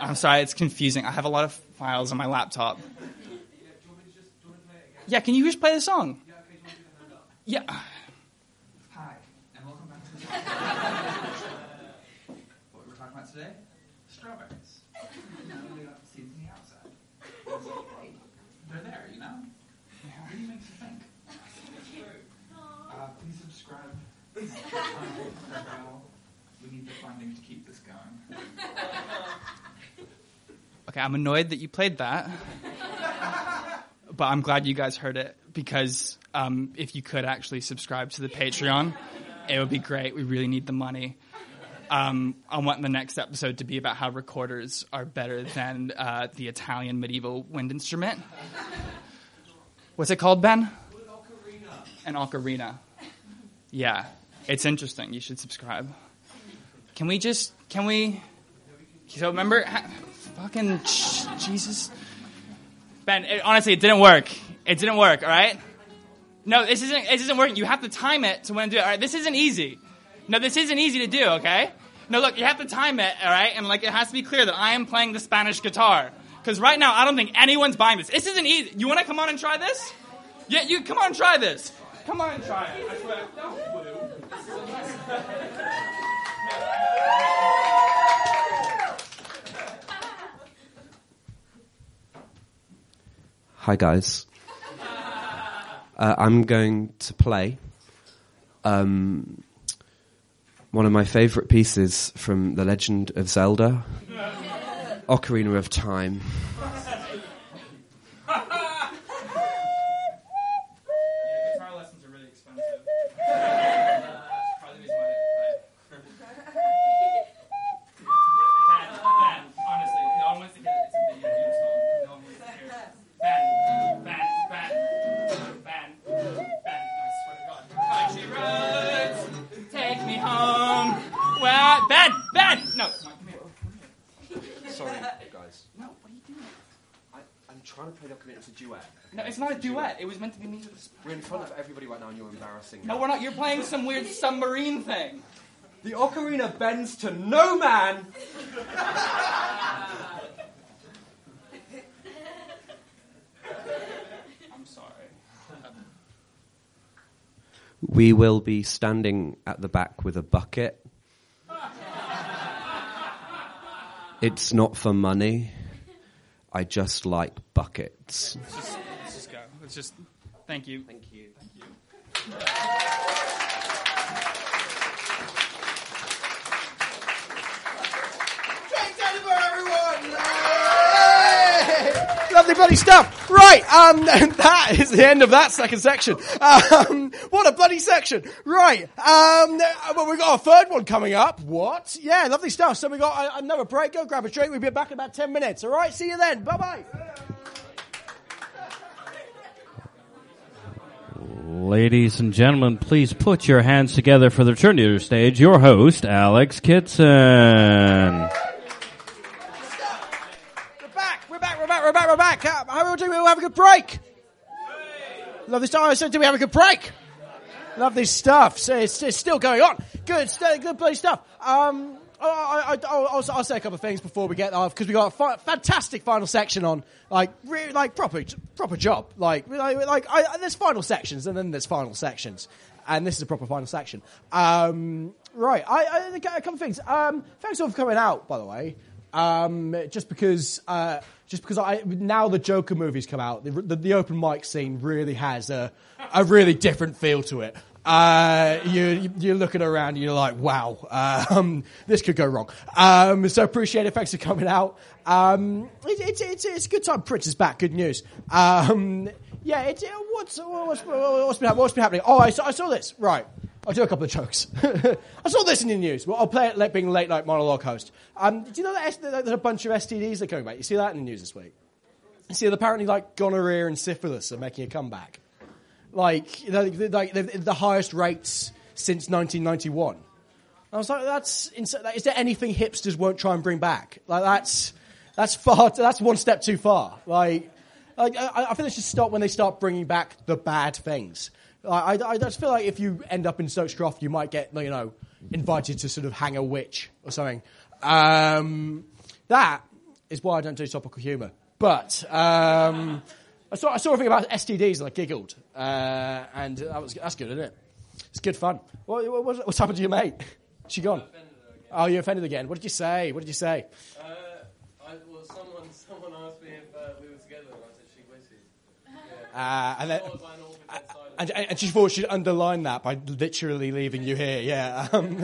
I'm sorry, it's confusing. I have a lot of files on my laptop. Yeah, can you just play the song? Yeah. What we're talking about today? Strawberries. We got the seeds on the outside. They're there, you know? Yeah. What do you make you think? Uh, please subscribe. We need the funding to keep this going. Okay, I'm annoyed that you played that. But I'm glad you guys heard it, because um, if you could actually subscribe to the Patreon... It would be great. We really need the money. Um, I want the next episode to be about how recorders are better than uh, the Italian medieval wind instrument. What's it called, Ben? An ocarina. Yeah. It's interesting. You should subscribe. Can we just... Can we... So remember... Ha, fucking... Sh- Jesus. Ben, it, honestly, it didn't work. It didn't work, all right? No, this isn't this isn't working. You have to time it to when to do it. All right, this isn't easy. No, this isn't easy to do, okay? No, look, you have to time it, all right? And, like, it has to be clear that I am playing the Spanish guitar. Because right now, I don't think anyone's buying this. This isn't easy. You want to come on and try this? Yeah, you come on and try this. Come on and try it. I swear. Hi, guys. Uh, I'm going to play um, one of my favourite pieces from The Legend of Zelda, Ocarina of Time. Yeah, guitar lessons are really expensive. That's probably the reason why I didn't play. Bad, bad, honestly. No one wants to hear it. It's a video game song. No one wants to hear it. Bad, bad, bad. Take me home. Well, Ben, Ben, no. Sorry, guys. No, what are you doing? I, I'm trying to play the ocarina. It's a duet. No, it's not a duet. It was meant to be me. We're in front of everybody right now, and you're embarrassing me. No, we're not. You're playing some weird submarine thing. The ocarina bends to no man. We will be standing at the back with a bucket. It's not for money. I just like buckets. Let's just, let's just go. Let's just... Thank you. Thank you. Thank you. Thanks, everyone! Yay! Lovely bloody stuff. Right, um, and that is the end of that second section. Um... What a bloody section. Right. Um, well, we've got a third one coming up. What? Yeah, lovely stuff. So we've got another break. Go grab a drink. We'll be back in about ten minutes. All right? See you then. Bye-bye. Ladies and gentlemen, please put your hands together for the return to your stage, your host, Alex Kitson. We're back. We're back. We're back. We're back. We're back. How are we doing? We'll have a good break. Lovely stuff. I said, did we have a good break? Lovely stuff. So it's, it's still going on. Good, st- good bloody stuff. Um, I, I, I'll, I'll, I'll say a couple of things before we get off, because we got a fi- fantastic final section on, like, really, like proper, proper job. Like, like, like I, there's final sections, and then there's final sections, and this is a proper final section. Um, right. I, I a couple of things. Um, thanks all for coming out, by the way. Um, just because, uh, just because I now the Joker movie's come out, the, the, the open mic scene really has a a really different feel to it. Uh, you, you're looking around and you're like, wow, uh, um, this could go wrong. Um, so appreciate it. Thanks for coming out. Um, it, it, it's it's a good time. Prince is back. Good news. Um, yeah, it's, it, what's, what's, what's, been, what's been happening? Oh, I saw, I saw this. Right. I'll do a couple of jokes. I saw this in the news. Well, I'll play it being late night monologue host. Um, do you know that there's a bunch of S T Ds that are coming back? You see that in the news this week? You see, apparently, like, gonorrhea and syphilis are making a comeback. Like, you know, like the highest rates since nineteen ninety-one. I was like, that's insane. Is there anything hipsters won't try and bring back? Like, that's that's far. That's one step too far. Like, like I, I think they should stop when they start bringing back the bad things. Like, I, I just feel like if you end up in Stokes Croft, you might get, you know, invited to sort of hang a witch or something. Um, that is why I don't do topical humour. But um, I saw I saw a thing about S T Ds and I giggled, uh, and that was that's good, isn't it? It's good fun. What, what, what's happened to your mate? She gone? Oh, you offended again. What did you say? What did you say? Uh, I, well, someone someone asked me if uh, we were together, and I said she wishes. Yeah. Uh, and then. And, and she thought she'd underline that by literally leaving you here, yeah. Um,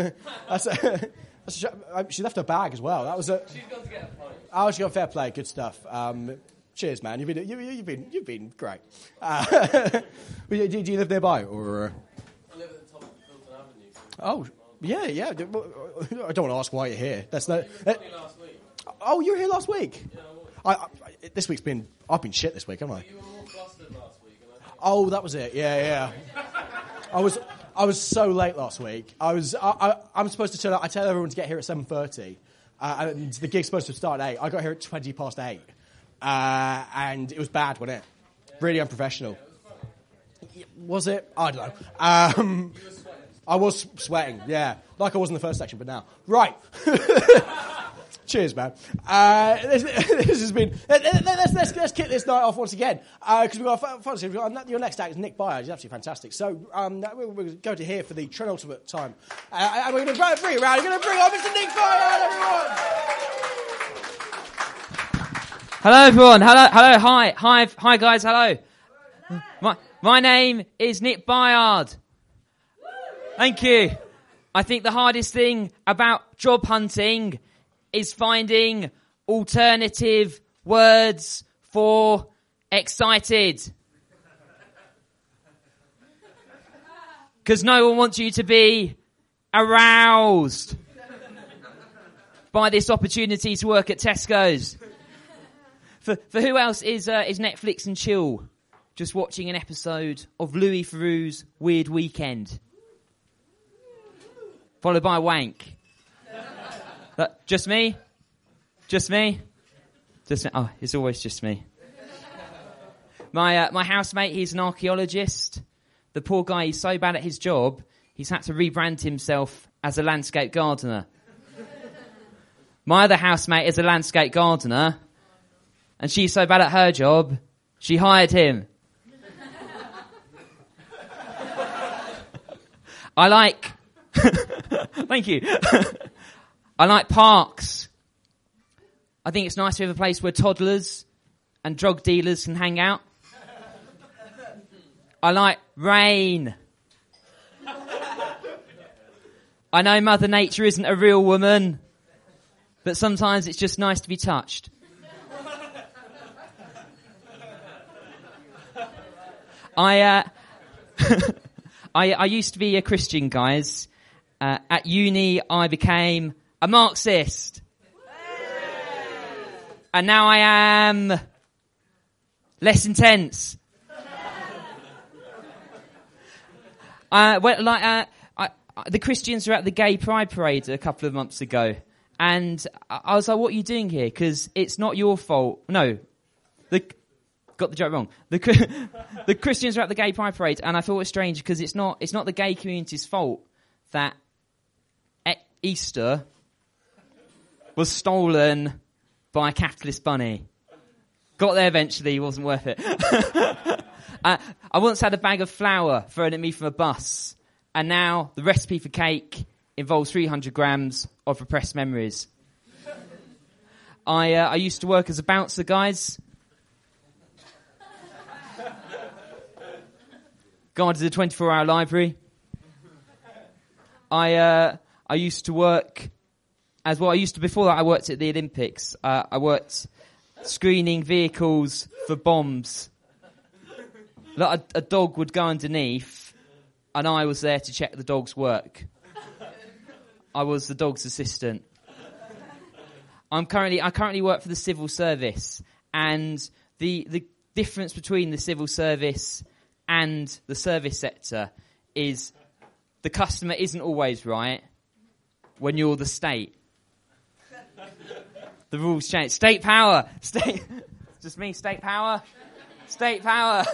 that's a, that's a, she left her bag as well. That was a, she's got to get a point. Oh, she got fair play, good stuff. Um, cheers, man. You've been you, you've been you've been great. Uh, do you live nearby or? I live at the top of Fulton Avenue. So oh, yeah, yeah. I don't want to ask why you're here. That's no. Uh, last week. Oh, you were here last week. Yeah, I, I, I This week's been I've been shit this week, haven't I? You were all flustered last week. Oh, that was it. Yeah, yeah. I was I was so late last week. I was I, I I'm supposed to tell I tell everyone to get here at seven thirty, uh, and the gig's supposed to start at eight. I got here at twenty past eight, uh, and it was bad, wasn't it? Yeah. Really unprofessional. Yeah, it was, was it? I don't know. Um, you were sweating. I was sweating. Yeah, like I was in the first section, but now right. Cheers, man. Uh, this, this has been. Let, let, let's, let's, let's kick this night off once again. Because uh, we've got. Fantastic, we've got your next act is Nick Byard. He's absolutely fantastic. So um, we're, we're going to here for the penultimate time. Uh, and we're going to bring it around. We're going to bring on Mister Nick Byard, everyone. Hello, everyone. Hello, hello. Hi. Hi, hi guys. Hello. Hello. My, my name is Nick Byard. Thank you. I think the hardest thing about job hunting is finding alternative words for excited. Because no one wants you to be aroused by this opportunity to work at Tesco's. For for who else is uh, is Netflix and chill, just watching an episode of Louis Theroux's Weird Weekend, followed by wank. That, just me? Just me? Just me? Oh, it's always just me. My uh, my housemate, he's an archaeologist. The poor guy, he's so bad at his job, he's had to rebrand himself as a landscape gardener. My other housemate is a landscape gardener, and she's so bad at her job, she hired him. I like... Thank you. I like parks. I think it's nice to have a place where toddlers and drug dealers can hang out. I like rain. I know Mother Nature isn't a real woman, but sometimes it's just nice to be touched. I, uh, I, I used to be a Christian, guys. Uh, at uni, I became a Marxist. And now I am less intense. uh, well, like, uh, I, I, the Christians were at the Gay Pride Parade a couple of months ago. And I, I was like, what are you doing here? Because it's not your fault. No, the, got the joke wrong. The, the Christians were at the Gay Pride Parade. And I thought it was strange because it's not, it's not the gay community's fault that Easter was stolen by a capitalist bunny. Got there eventually, wasn't worth it. uh, I once had a bag of flour thrown at me from a bus, and now the recipe for cake involves three hundred grams of repressed memories. I uh, I used to work as a bouncer, guys. Guarded a twenty-four hour library. I uh, I used to work as well. I used to before that I worked at the Olympics. Uh, I worked screening vehicles for bombs. Like a, a dog would go underneath, and I was there to check the dog's work. I was the dog's assistant. I'm currently I currently work for the civil service, and the the difference between the civil service and the service sector is the customer isn't always right when you're the state. The rules change. State power. State. Just me. State power. State power.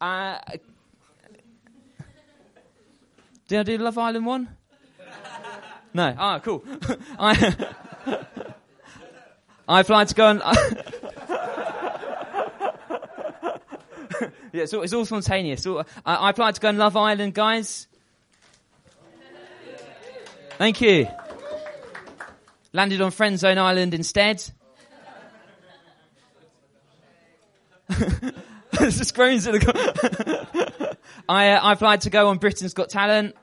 uh, did I do Love Island one? No. Ah, cool. I I applied to go and. Yeah, it's all, it's all spontaneous. All, uh, I applied to go on Love Island, guys. Thank you. Landed on Friend Zone Island instead. There's groans at the. I uh, I applied to go on Britain's Got Talent.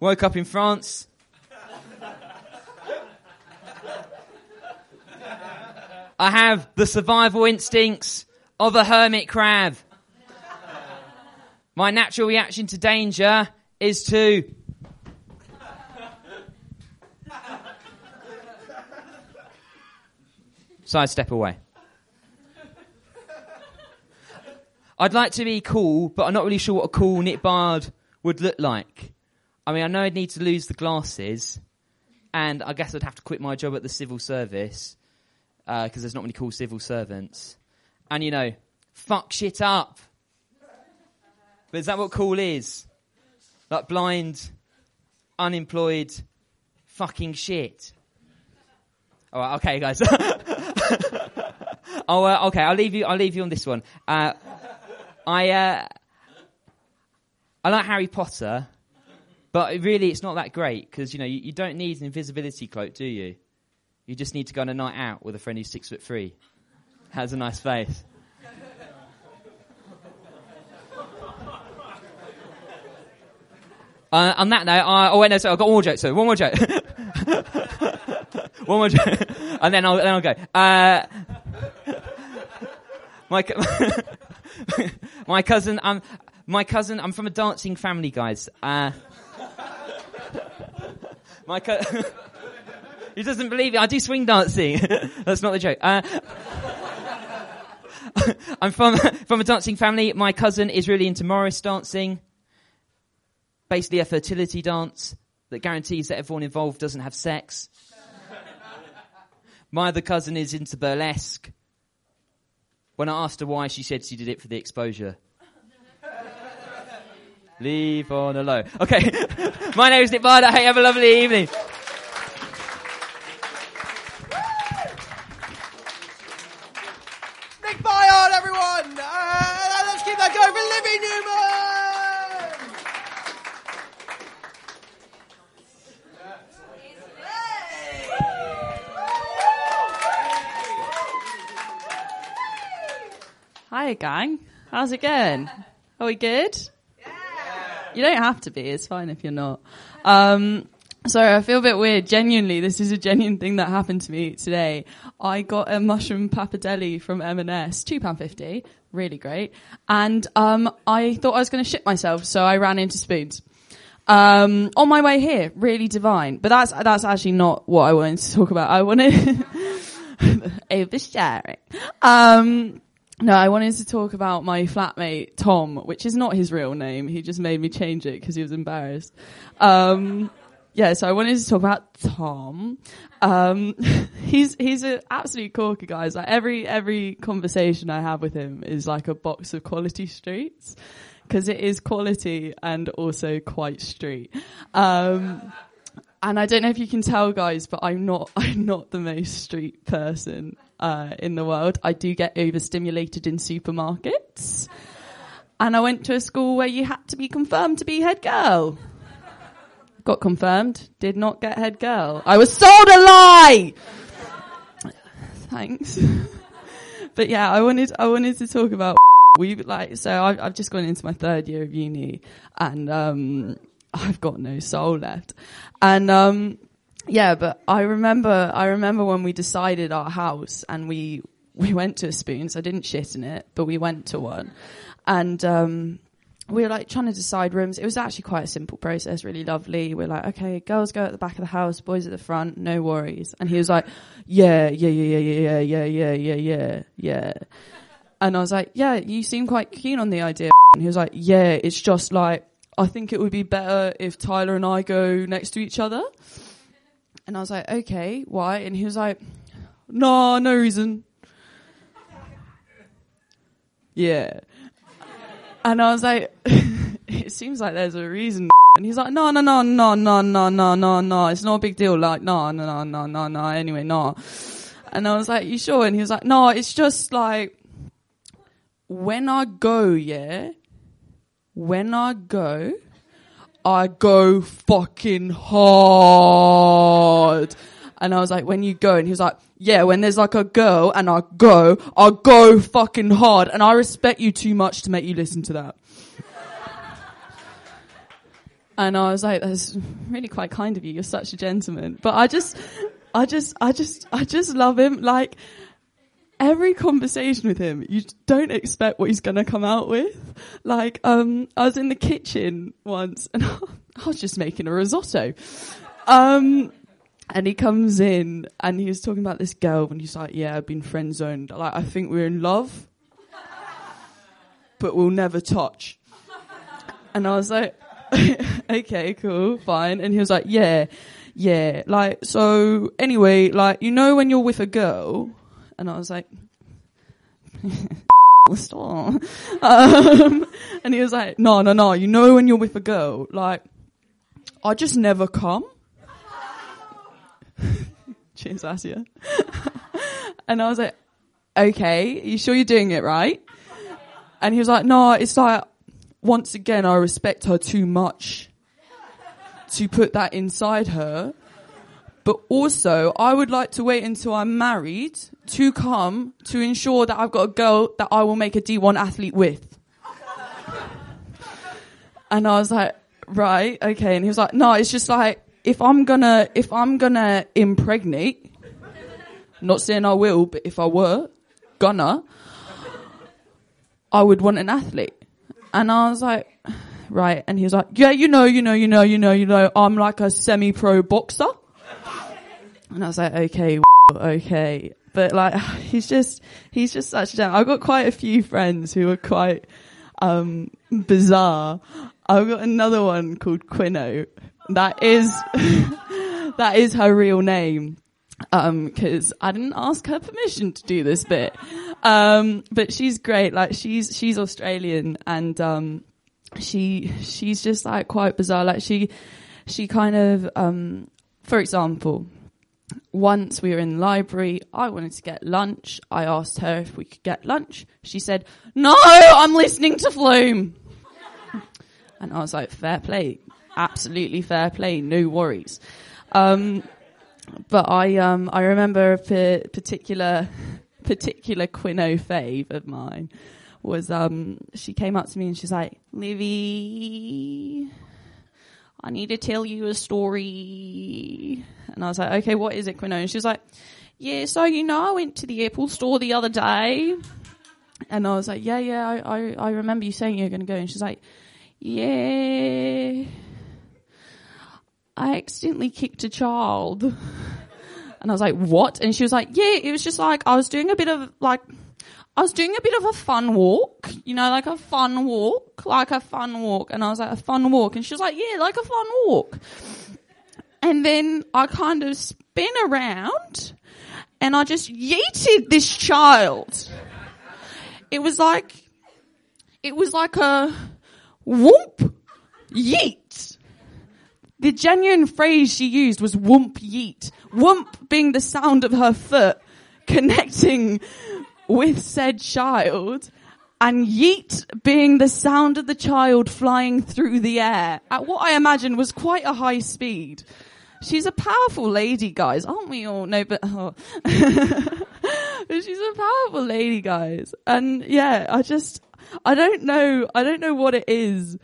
Woke up in France. I have the survival instincts of a hermit crab. My natural reaction to danger is to... sidestep away. I'd like to be cool, but I'm not really sure what a cool Nick Byard would look like. I mean, I know I'd need to lose the glasses, and I guess I'd have to quit my job at the civil service, because uh, there's not many cool civil servants. And, you know, fuck shit up. But is that what cool is? Like blind, unemployed, fucking shit. All right, okay, guys. Oh, uh, okay. I'll leave you. I'll leave you on this one. Uh, I uh, I like Harry Potter, but really, it's not that great because you know you, you don't need an invisibility cloak, do you? You just need to go on a night out with a friend who's six foot three. Has a nice face. uh, on that note, I, oh wait, no, sorry, I've got one more joke. So one more joke, one more joke, and then I'll then I'll go. Uh, my co- my cousin, um, my cousin, I'm from a dancing family, guys. Uh, my co- he doesn't believe it. I do swing dancing. That's not the joke. Uh, I'm from from a dancing family. My cousin is really into Morris dancing, basically a fertility dance that guarantees that everyone involved doesn't have sex. My other cousin is into burlesque. When I asked her why, she said she did it for the exposure. Leave on alone. Okay, my name is Nick Byard. Hey, have a lovely evening. Hey gang, how's it going? Are we good? Yeah. You don't have to be, it's fine if you're not. Um, sorry, I feel a bit weird. Genuinely, this is a genuine thing that happened to me today. I got a mushroom pappardelle from M and S, two pounds fifty, really great. And um, I thought I was going to shit myself, so I ran into Spoons. Um, on my way here, really divine. But that's that's actually not what I wanted to talk about. I wanted... oversharing. Um... No, I wanted to talk about my flatmate, Tom, which is not his real name. He just made me change it because he was embarrassed. Um, yeah, so I wanted to talk about Tom. Um, he's, he's an absolute corker, guys. Like every, every conversation I have with him is like a box of quality streets because it is quality and also quite street. Um, and I don't know if you can tell, guys, but I'm not, I'm not the most street person. Uh, in the world, I do get overstimulated in supermarkets, and I went to a school where you had to be confirmed to be head girl. Got confirmed, did not get head girl. I was sold a lie. Thanks, but yeah, I wanted I wanted to talk about we like so I've, I've just gone into my third year of uni, and um, I've got no soul left. And um yeah, but I remember I remember when we decided our house, and we we went to a Spoons. I didn't shit in it, but we went to one. And um we were like trying to decide rooms. It was actually quite a simple process, really lovely. We're like, okay, girls go at the back of the house, boys at the front, no worries. And he was like, yeah, yeah, yeah, yeah, yeah, yeah, yeah, yeah, yeah. And I was like, yeah, you seem quite keen on the idea. And he was like, yeah, it's just like, I think it would be better if Tyler and I go next to each other. And I was like, okay, why? And he was like, nah, no reason. Yeah. And I was like, it seems like there's a reason. And he's like, no, no, no, no, no, no, no, no, no. It's not a big deal. Like, no, no, no, no, no, no. Anyway, no. And I was like, you sure? And he was like, no, it's just like, when I go, yeah, when I go, I go fucking hard. And I was like, when you go? And he was like, yeah, when there's like a girl and I go, I go fucking hard. And I respect you too much to make you listen to that. And I was like, that's really quite kind of you. You're such a gentleman. But I just, I just, I just, I just love him. Like, every conversation with him, you don't expect what he's going to come out with. Like, um, I was in the kitchen once and I was just making a risotto. Um... And he comes in and he was talking about this girl and he's like, yeah, I've been friend zoned. Like, I think we're in love, but we'll never touch. And I was like, okay, cool, fine. And he was like, yeah, yeah. Like, so anyway, like, you know, when you're with a girl, and I was like, stop. Um, and he was like, no, no, no. You know, when you're with a girl, like, I just never come. Cheers, Asia. And I was like, okay, you sure you're doing it right? And he was like, no, it's like, once again, I respect her too much to put that inside her. But also, I would like to wait until I'm married to come to ensure that I've got a girl that I will make a D one athlete with. And I was like, right, okay. And he was like, no, it's just like, If I'm gonna, if I'm gonna impregnate, not saying I will, but if I were gonna, I would want an athlete. And I was like, right. And he was like, yeah, you know, you know, you know, you know, you know, I'm like a semi-pro boxer. And I was like, okay, okay. But like, he's just, he's just such a gem. I've got quite a few friends who are quite, um, bizarre. I've got another one called Quino. That is, that is her real name. Um, cause I didn't ask her permission to do this bit. Um, but she's great. Like she's, she's Australian and, um, she, she's just like quite bizarre. Like she, she kind of, um, for example, once we were in the library, I wanted to get lunch. I asked her if we could get lunch. She said, no, I'm listening to Flume. And I was like, fair play. Absolutely fair play, no worries. Um, but I um, I remember a p- particular particular Quino fave of mine was um, she came up to me and she's like, Livy, I need to tell you a story. And I was like, okay, what is it, Quino? And she was like, yeah, so you know I went to the Apple store the other day. And I was like, yeah, yeah, I, I, I remember you saying you were going to go. And she's like, yeah, I accidentally kicked a child. And I was like, what? And she was like, yeah, it was just like, I was doing a bit of like, I was doing a bit of a fun walk, you know, like a fun walk, like a fun walk. And I was like, a fun walk. And she was like, yeah, like a fun walk. And then I kind of spin around and I just yeeted this child. It was like, it was like a whoomp yeet. The genuine phrase she used was whoomp yeet. Whoomp being the sound of her foot connecting with said child and yeet being the sound of the child flying through the air at what I imagine was quite a high speed. She's a powerful lady, guys. Aren't we all? No, but... Oh. But she's a powerful lady, guys. And yeah, I just... I don't know. I don't know what it is.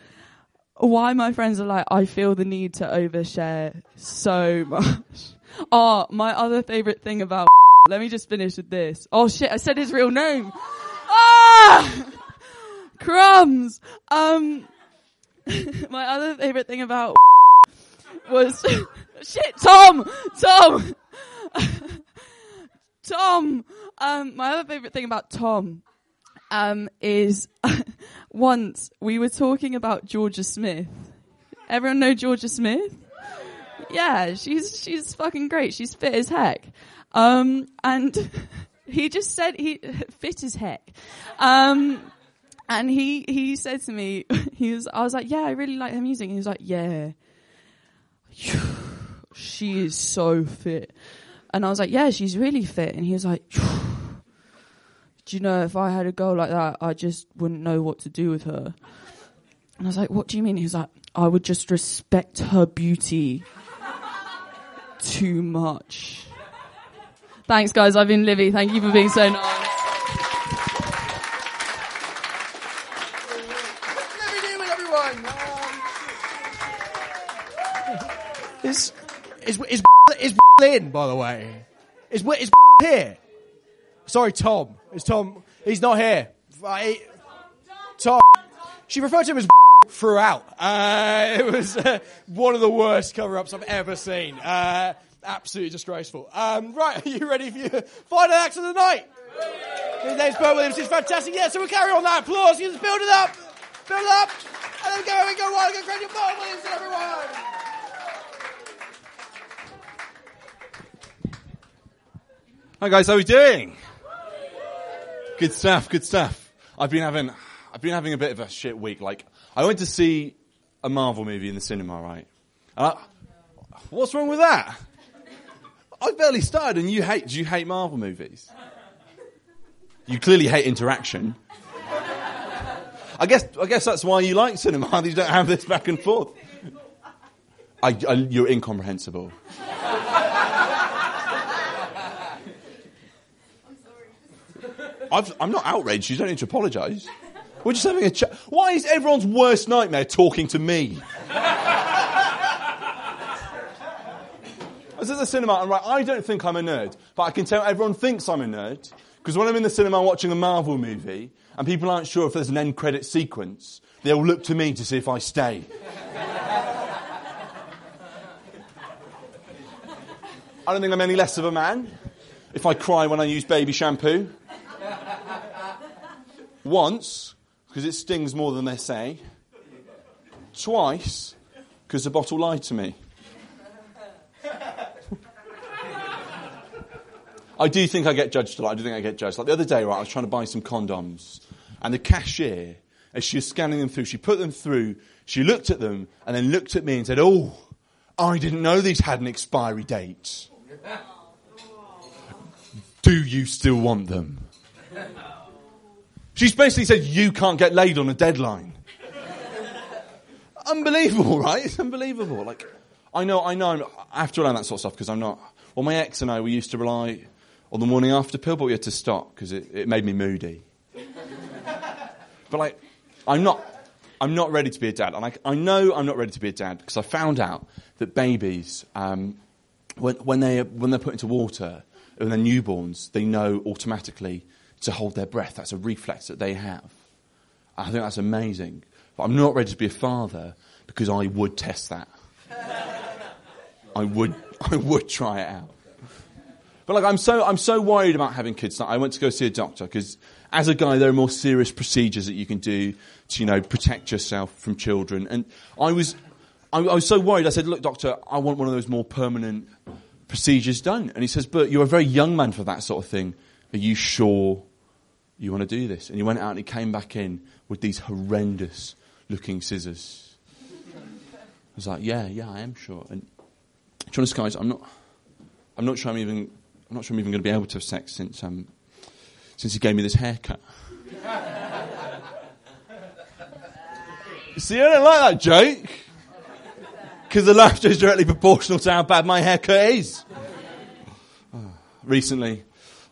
why my friends are like, I feel the need to overshare so much. Oh, my other favourite thing about... Let me just finish with this. Oh, shit, I said his real name. Ah! Crumbs. Um, my other favourite thing about... was... shit, Tom! Tom! Tom! Um, my other favourite thing about Tom um, is... once we were talking about Georgia Smith. Everyone know Georgia Smith? Yeah, she's she's fucking great. She's fit as heck. Um, and he just said he fit as heck. Um, and he he said to me, he was I was like, yeah, I really like her music. And he was like, yeah, she is so fit. And I was like, yeah, she's really fit. And he was like, do you know, if I had a girl like that, I just wouldn't know what to do with her. And I was like, what do you mean? He was like, I would just respect her beauty too much. Thanks, guys. I've been Livy. Thank you for being so nice. Livy Newman, everyone. Um, is, is, is, is in, by the way? Is, is here? Sorry, Tom. It's Tom. He's not here. I, Tom. She referred to him as throughout. Uh, it was uh, one of the worst cover-ups I've ever seen. Uh, absolutely disgraceful. Um, right, are you ready for your final act of the night? His name's Bert Williams. He's fantastic. Yeah, so we'll carry on that applause. You just build it up. Build it up. And then we go. We go wild. We go crazy. Bert Williams, everyone. Hi, guys. How are we doing? Good stuff, good stuff. I've been having, I've been having a bit of a shit week. Like, I went to see a Marvel movie in the cinema, right? Uh, what's wrong with that? I barely started, and you hate. Do you hate Marvel movies? You clearly hate interaction. I guess, I guess that's why you like cinema. You don't have this back and forth. I, I, you're incomprehensible. I've, I'm not outraged. You don't need to apologise. We're just having a chat. Why is everyone's worst nightmare talking to me? I was at the cinema, and right, I don't think I'm a nerd, but I can tell everyone thinks I'm a nerd, because when I'm in the cinema watching a Marvel movie, and people aren't sure if there's an end credit sequence, they'll look to me to see if I stay. I don't think I'm any less of a man if I cry when I use baby shampoo. Once, because it stings more than they say. Twice, because the bottle lied to me. I do think I get judged a lot. I do think I get judged. Like the other day, right, I was trying to buy some condoms. And the cashier, as she was scanning them through, she put them through, she looked at them, and then looked at me and said, oh, I didn't know these had an expiry date. Do you still want them? She's basically said, you can't get laid on a deadline. Unbelievable, right? It's unbelievable. Like, I know, I know, I'm, I have to rely on that sort of stuff because I'm not... Well, my ex and I, we used to rely on the morning after pill, but we had to stop because it, it made me moody. But, like, I'm not... I'm not ready to be a dad. And I, I know I'm not ready to be a dad because I found out that babies, um, when, when, they, when they're put into water, when they're newborns, they know automatically... to hold their breath. That's a reflex that they have. I think that's amazing. But I'm not ready to be a father because I would test that. I would I would try it out. But like I'm so I'm so worried about having kids. Like, I went to go see a doctor because as a guy there are more serious procedures that you can do to, you know, protect yourself from children. And I was I, I was so worried. I said, look, doctor, I want one of those more permanent procedures done. And he says, but you're a very young man for that sort of thing. Are you sure you want to do this? And he went out and he came back in with these horrendous looking scissors. I was like, yeah, yeah, I am sure. And to be honest, guys, I'm not I'm not sure I'm even I'm not sure I'm even gonna be able to have sex since um since he gave me this haircut. See, I don't like that joke. Because the laughter is directly proportional to how bad my haircut is. Oh, recently.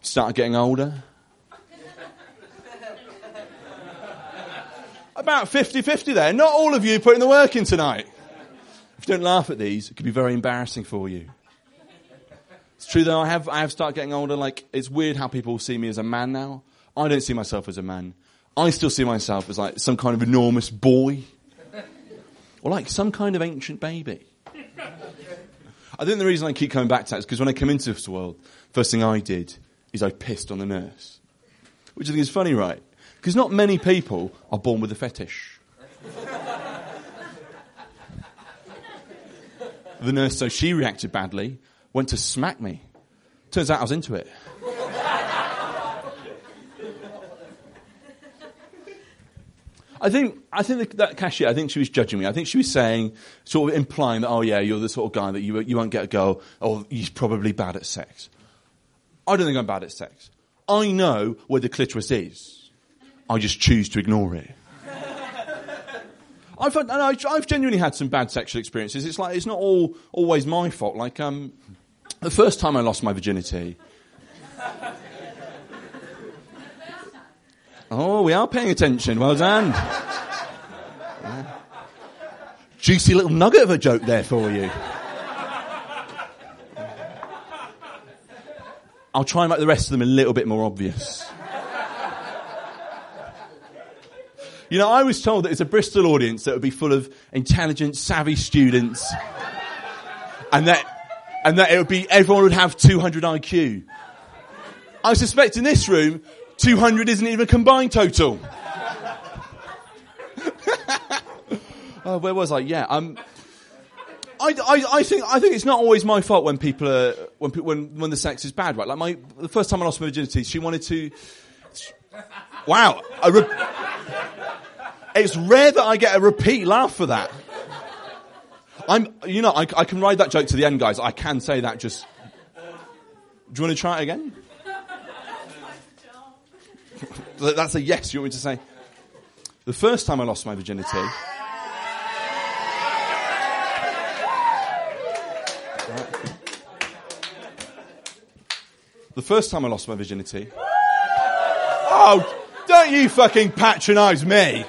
Started getting older. about fifty fifty there. Not all of you putting the work in tonight. If you don't laugh at these, it could be very embarrassing for you. It's true, though. I have I have started getting older. Like, it's weird how people see me as a man now. I don't see myself as a man. I still see myself as, like, some kind of enormous boy. Or, like, some kind of ancient baby. I think the reason I keep coming back to that is because when I came into this world, first thing I did is I pissed on the nurse. Which I think is funny, right? Because not many people are born with a fetish. The nurse, so she reacted badly, went to smack me. Turns out I was into it. I think I think the, that cashier, I think she was judging me. I think she was saying, sort of implying that, oh yeah, you're the sort of guy that you you won't get a girl, or he's probably bad at sex. I don't think I'm bad at sex. I know where the clitoris is. I just choose to ignore it. I've had, and I, I've genuinely had some bad sexual experiences. It's like it's not all always my fault. Like um, the first time I lost my virginity. Oh, we are paying attention. Well done. Yeah. Juicy little nugget of a joke there for you. I'll try and make the rest of them a little bit more obvious. You know, I was told that it's a Bristol audience that would be full of intelligent, savvy students. And that, and that it would be, everyone would have two hundred I Q. I suspect in this room, two hundred isn't even a combined total. Oh, where was I? Yeah, um, I, I, I think I think it's not always my fault when people are when when when the sex is bad, right? Like my the first time I lost my virginity, she wanted to. She, wow, I re- it's rare that I get a repeat laugh for that. I'm, you know, I, I can ride that joke to the end, guys. I can say that. Just, do you want to try it again? That's a yes, you want me to say. The first time I lost my virginity. Right. The first time I lost my virginity. Oh, don't you fucking patronise me.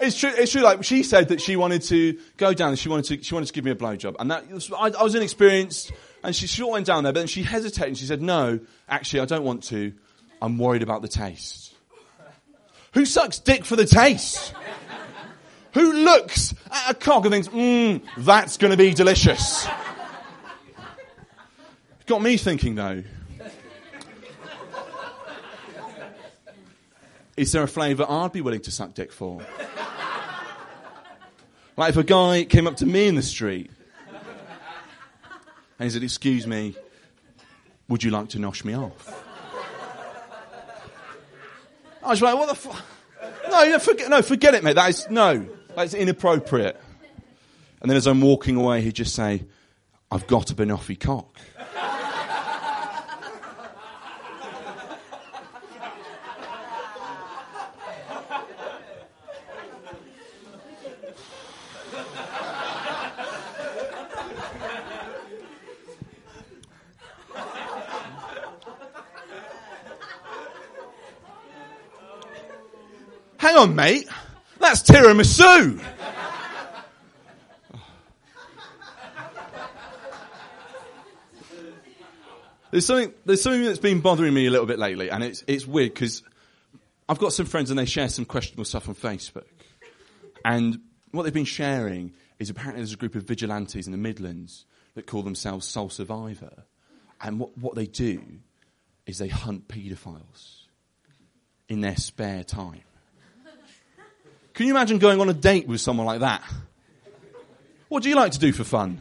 It's true, it's true, like, she said that she wanted to go down and she wanted to, she wanted to give me a blowjob. And that, I, I was inexperienced and she sure went down there, but then she hesitated and she said, no, actually, I don't want to. I'm worried about the taste. Who sucks dick for the taste? Who looks at a cock and thinks, mmm, that's going to be delicious? Got me thinking, though. Is there a flavour I'd be willing to suck dick for? Like if a guy came up to me in the street and he said, excuse me, would you like to nosh me off? I was like, what the fuck? No, forget, no, forget it, mate. That is, no, that's inappropriate. And then as I'm walking away, he'd just say, I've got a banoffee cock. Hang on, mate. That's tiramisu. There's something. There's something that's been bothering me a little bit lately, and it's it's weird because I've got some friends and they share some questionable stuff on Facebook, and what they've been sharing is apparently there's a group of vigilantes in the Midlands that call themselves Soul Survivor, and what what they do is they hunt paedophiles in their spare time. Can you imagine going on a date with someone like that? What do you like to do for fun?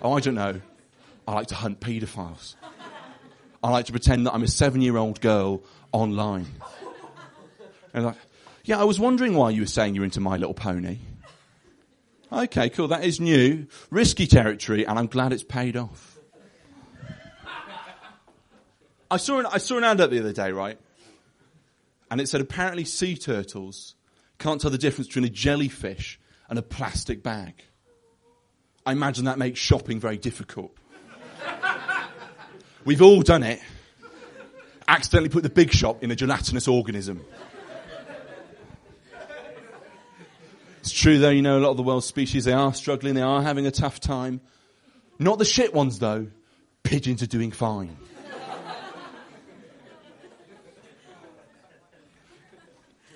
Oh, I don't know. I like to hunt paedophiles. I like to pretend that I'm a seven-year-old girl online. And like, yeah, I was wondering why you were saying you're into My Little Pony. Okay, cool. That is new, risky territory, and I'm glad it's paid off. I saw an, I saw an ad up the other day, right? And it said, apparently sea turtles can't tell the difference between a jellyfish and a plastic bag. I imagine that makes shopping very difficult. We've all done it. accidentally put the big shop in a gelatinous organism. It's true though, you know, a lot of the world's species, they are struggling, they are having a tough time. Not the shit ones though. Pigeons are doing fine.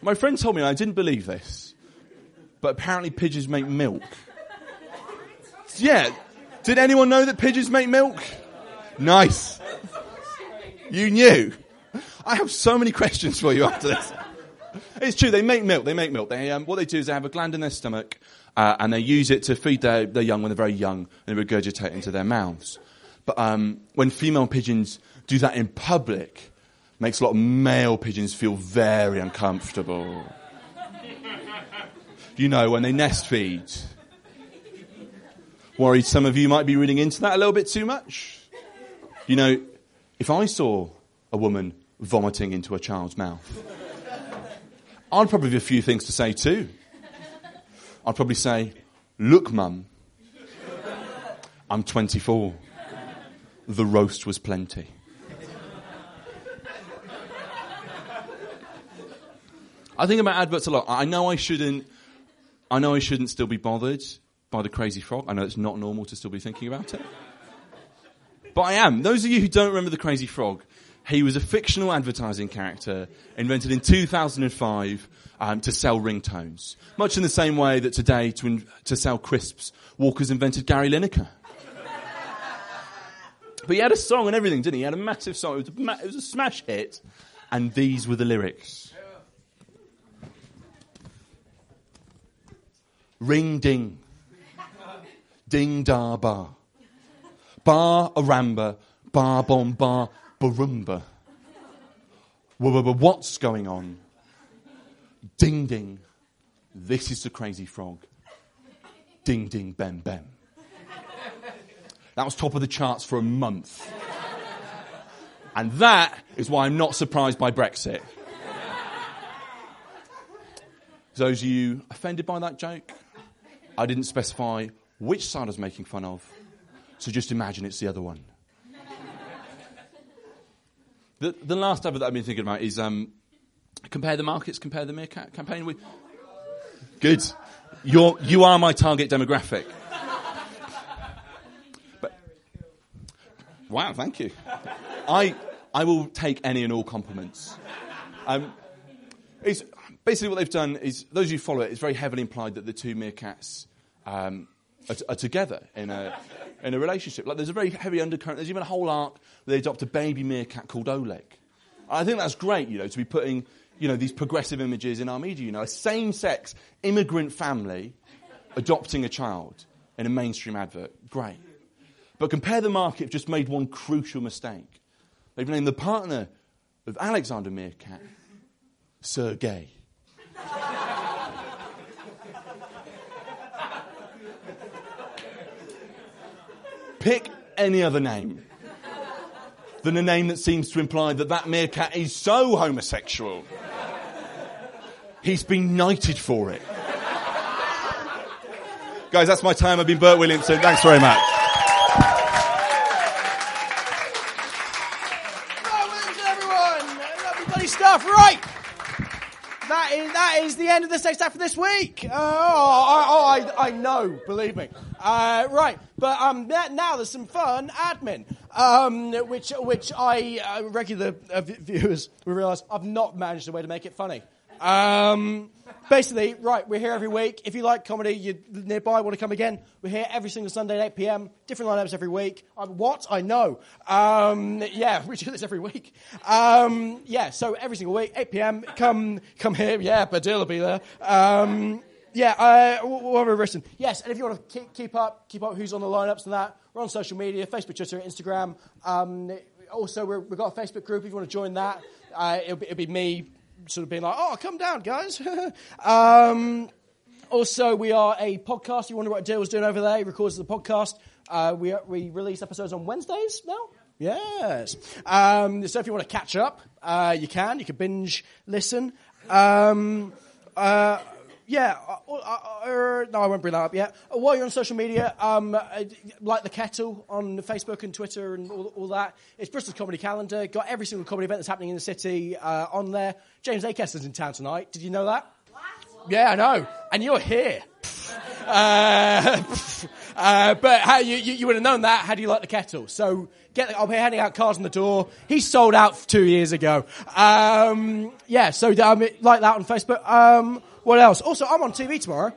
My friend told me, and I didn't believe this, but apparently pigeons make milk. Yeah. Did anyone know that pigeons make milk? Nice. You knew. I have so many questions for you after this. It's true, they make milk, they make milk. They, um, what they do is they have a gland in their stomach, uh, and they use it to feed their, their young when they're very young, and they regurgitate into their mouths. But um, when female pigeons do that in public, it makes a lot of male pigeons feel very uncomfortable. You know, when they nest feed. Worried some of you might be reading into that a little bit too much. You know, if I saw a woman vomiting into a child's mouth, I'd probably have a few things to say too. I'd probably say, look, mum, I'm twenty-four. The roast was plenty. I think about adverts a lot. I know I shouldn't, I know I shouldn't still be bothered by the crazy frog. I know it's not normal to still be thinking about it. But I am. Those of you who don't remember the crazy frog, he was a fictional advertising character invented in two thousand five um, to sell ringtones. Much in the same way that today, to, in- to sell crisps, Walker's invented Gary Lineker. But he had a song and everything, didn't he? He had a massive song. It was a, ma- it was a smash hit. And these were the lyrics. Ring ding. Ding da bar. Bar a ramba. Bar bomb bar. Barumba. What's going on? Ding ding. This is the crazy frog. Ding ding bem bem. That was top of the charts for a month. And that is why I'm not surprised by Brexit. Those of you offended by that joke, I didn't specify which side I was making fun of, so just imagine it's the other one. The, the last advert that I've been thinking about is um, compare the markets, compare the meerkat campaign. We... Good. You're, you are my target demographic. But... Wow, thank you. I I will take any and all compliments. Um, it's, basically what they've done is, those who follow it, it's very heavily implied that the two meerkats um, are, t- are together in a... in a relationship. Like, there's a very heavy undercurrent. There's even a whole arc where they adopt a baby meerkat called Oleg. I think that's great, you know, to be putting, you know, these progressive images in our media, you know, a same-sex immigrant family adopting a child in a mainstream advert. Great. But Compare the Market have just made one crucial mistake. They've named the partner of Alexander Meerkat Sergei. Pick any other name than a name that seems to imply that that meerkat is so homosexual. He's been knighted for it. Guys, that's my time. I've been Bert Williamson. Thanks very much. Rollins, everyone. Lovely bloody stuff. Right. That is, that is the end of the sex act for this week. Oh, I, oh, I, I know, believe me. Uh, right, but um, now there's some fun admin, um, which which I, uh, regular uh, viewers will realise I've not managed a way to make it funny. Um, basically, right, we're here every week. If you like comedy, you're nearby, want to come again, we're here every single Sunday at eight p.m, different lineups every week. I'm, what? I know. Um, yeah, we do this every week. Um, yeah, so every single week, eight p.m, come come here. Yeah, Badil will be there. Um, yeah, uh, what were we written? Yes, and if you want to keep, keep up, keep up who's on the lineups and that, we're on social media, Facebook, Twitter, Instagram. Um, also, we're, we've got a Facebook group if you want to join that. Uh, it'll, be, it'll be me. Sort of being like, oh, come down, guys. um, also, we are a podcast. You wonder what Adil's doing over there. He records the podcast. Uh, we are, we release episodes on Wednesdays now. Yeah. Yes. Um, so if you want to catch up, uh, you can. You can binge listen. Um, uh, yeah, uh, uh, no, I won't bring that up yet. Uh, while you're on social media, um, uh, like the kettle on Facebook and Twitter and all, all that. It's Bristol's comedy calendar. Got every single comedy event that's happening in the city uh, on there. James Acaster's in town tonight. Did you know that? What? Yeah, I know. And you're here. uh, uh, but how you, you, you would have known that. How do you like the kettle? So get. I'll be handing out cards on the door. He sold out two years ago. Um, yeah, so um, like that on Facebook. Um, What else? Also, I'm on T V tomorrow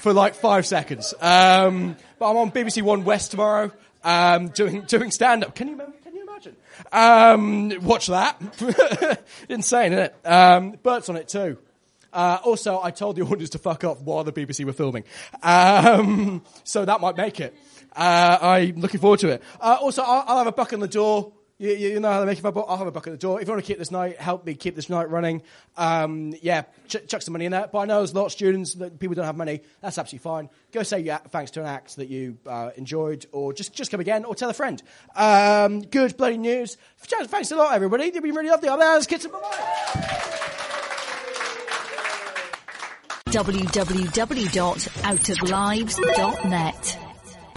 for like five seconds. Um, but I'm on B B C One West tomorrow um, doing doing stand-up. Can you can you imagine? Um, watch that. Insane, isn't it? Um, Bert's on it too. Uh, also, I told the audience to fuck off while the B B C were filming. Um, so that might make it. Uh, I'm looking forward to it. Uh, also, I'll, I'll have a buck on the door. You, you know how they make it. I'll have a buck at the door. If you want to keep this night, help me keep this night running. Um, yeah, ch- chuck some money in there. But I know there's a lot of students that people don't have money. That's absolutely fine. Go say yeah, thanks to an act that you uh, enjoyed, or just just come again, or tell a friend. Um, good bloody news. Thanks a lot, everybody. You've been really lovely. I'm Alex Kitson. Bye-bye. w w w dot out of lives dot net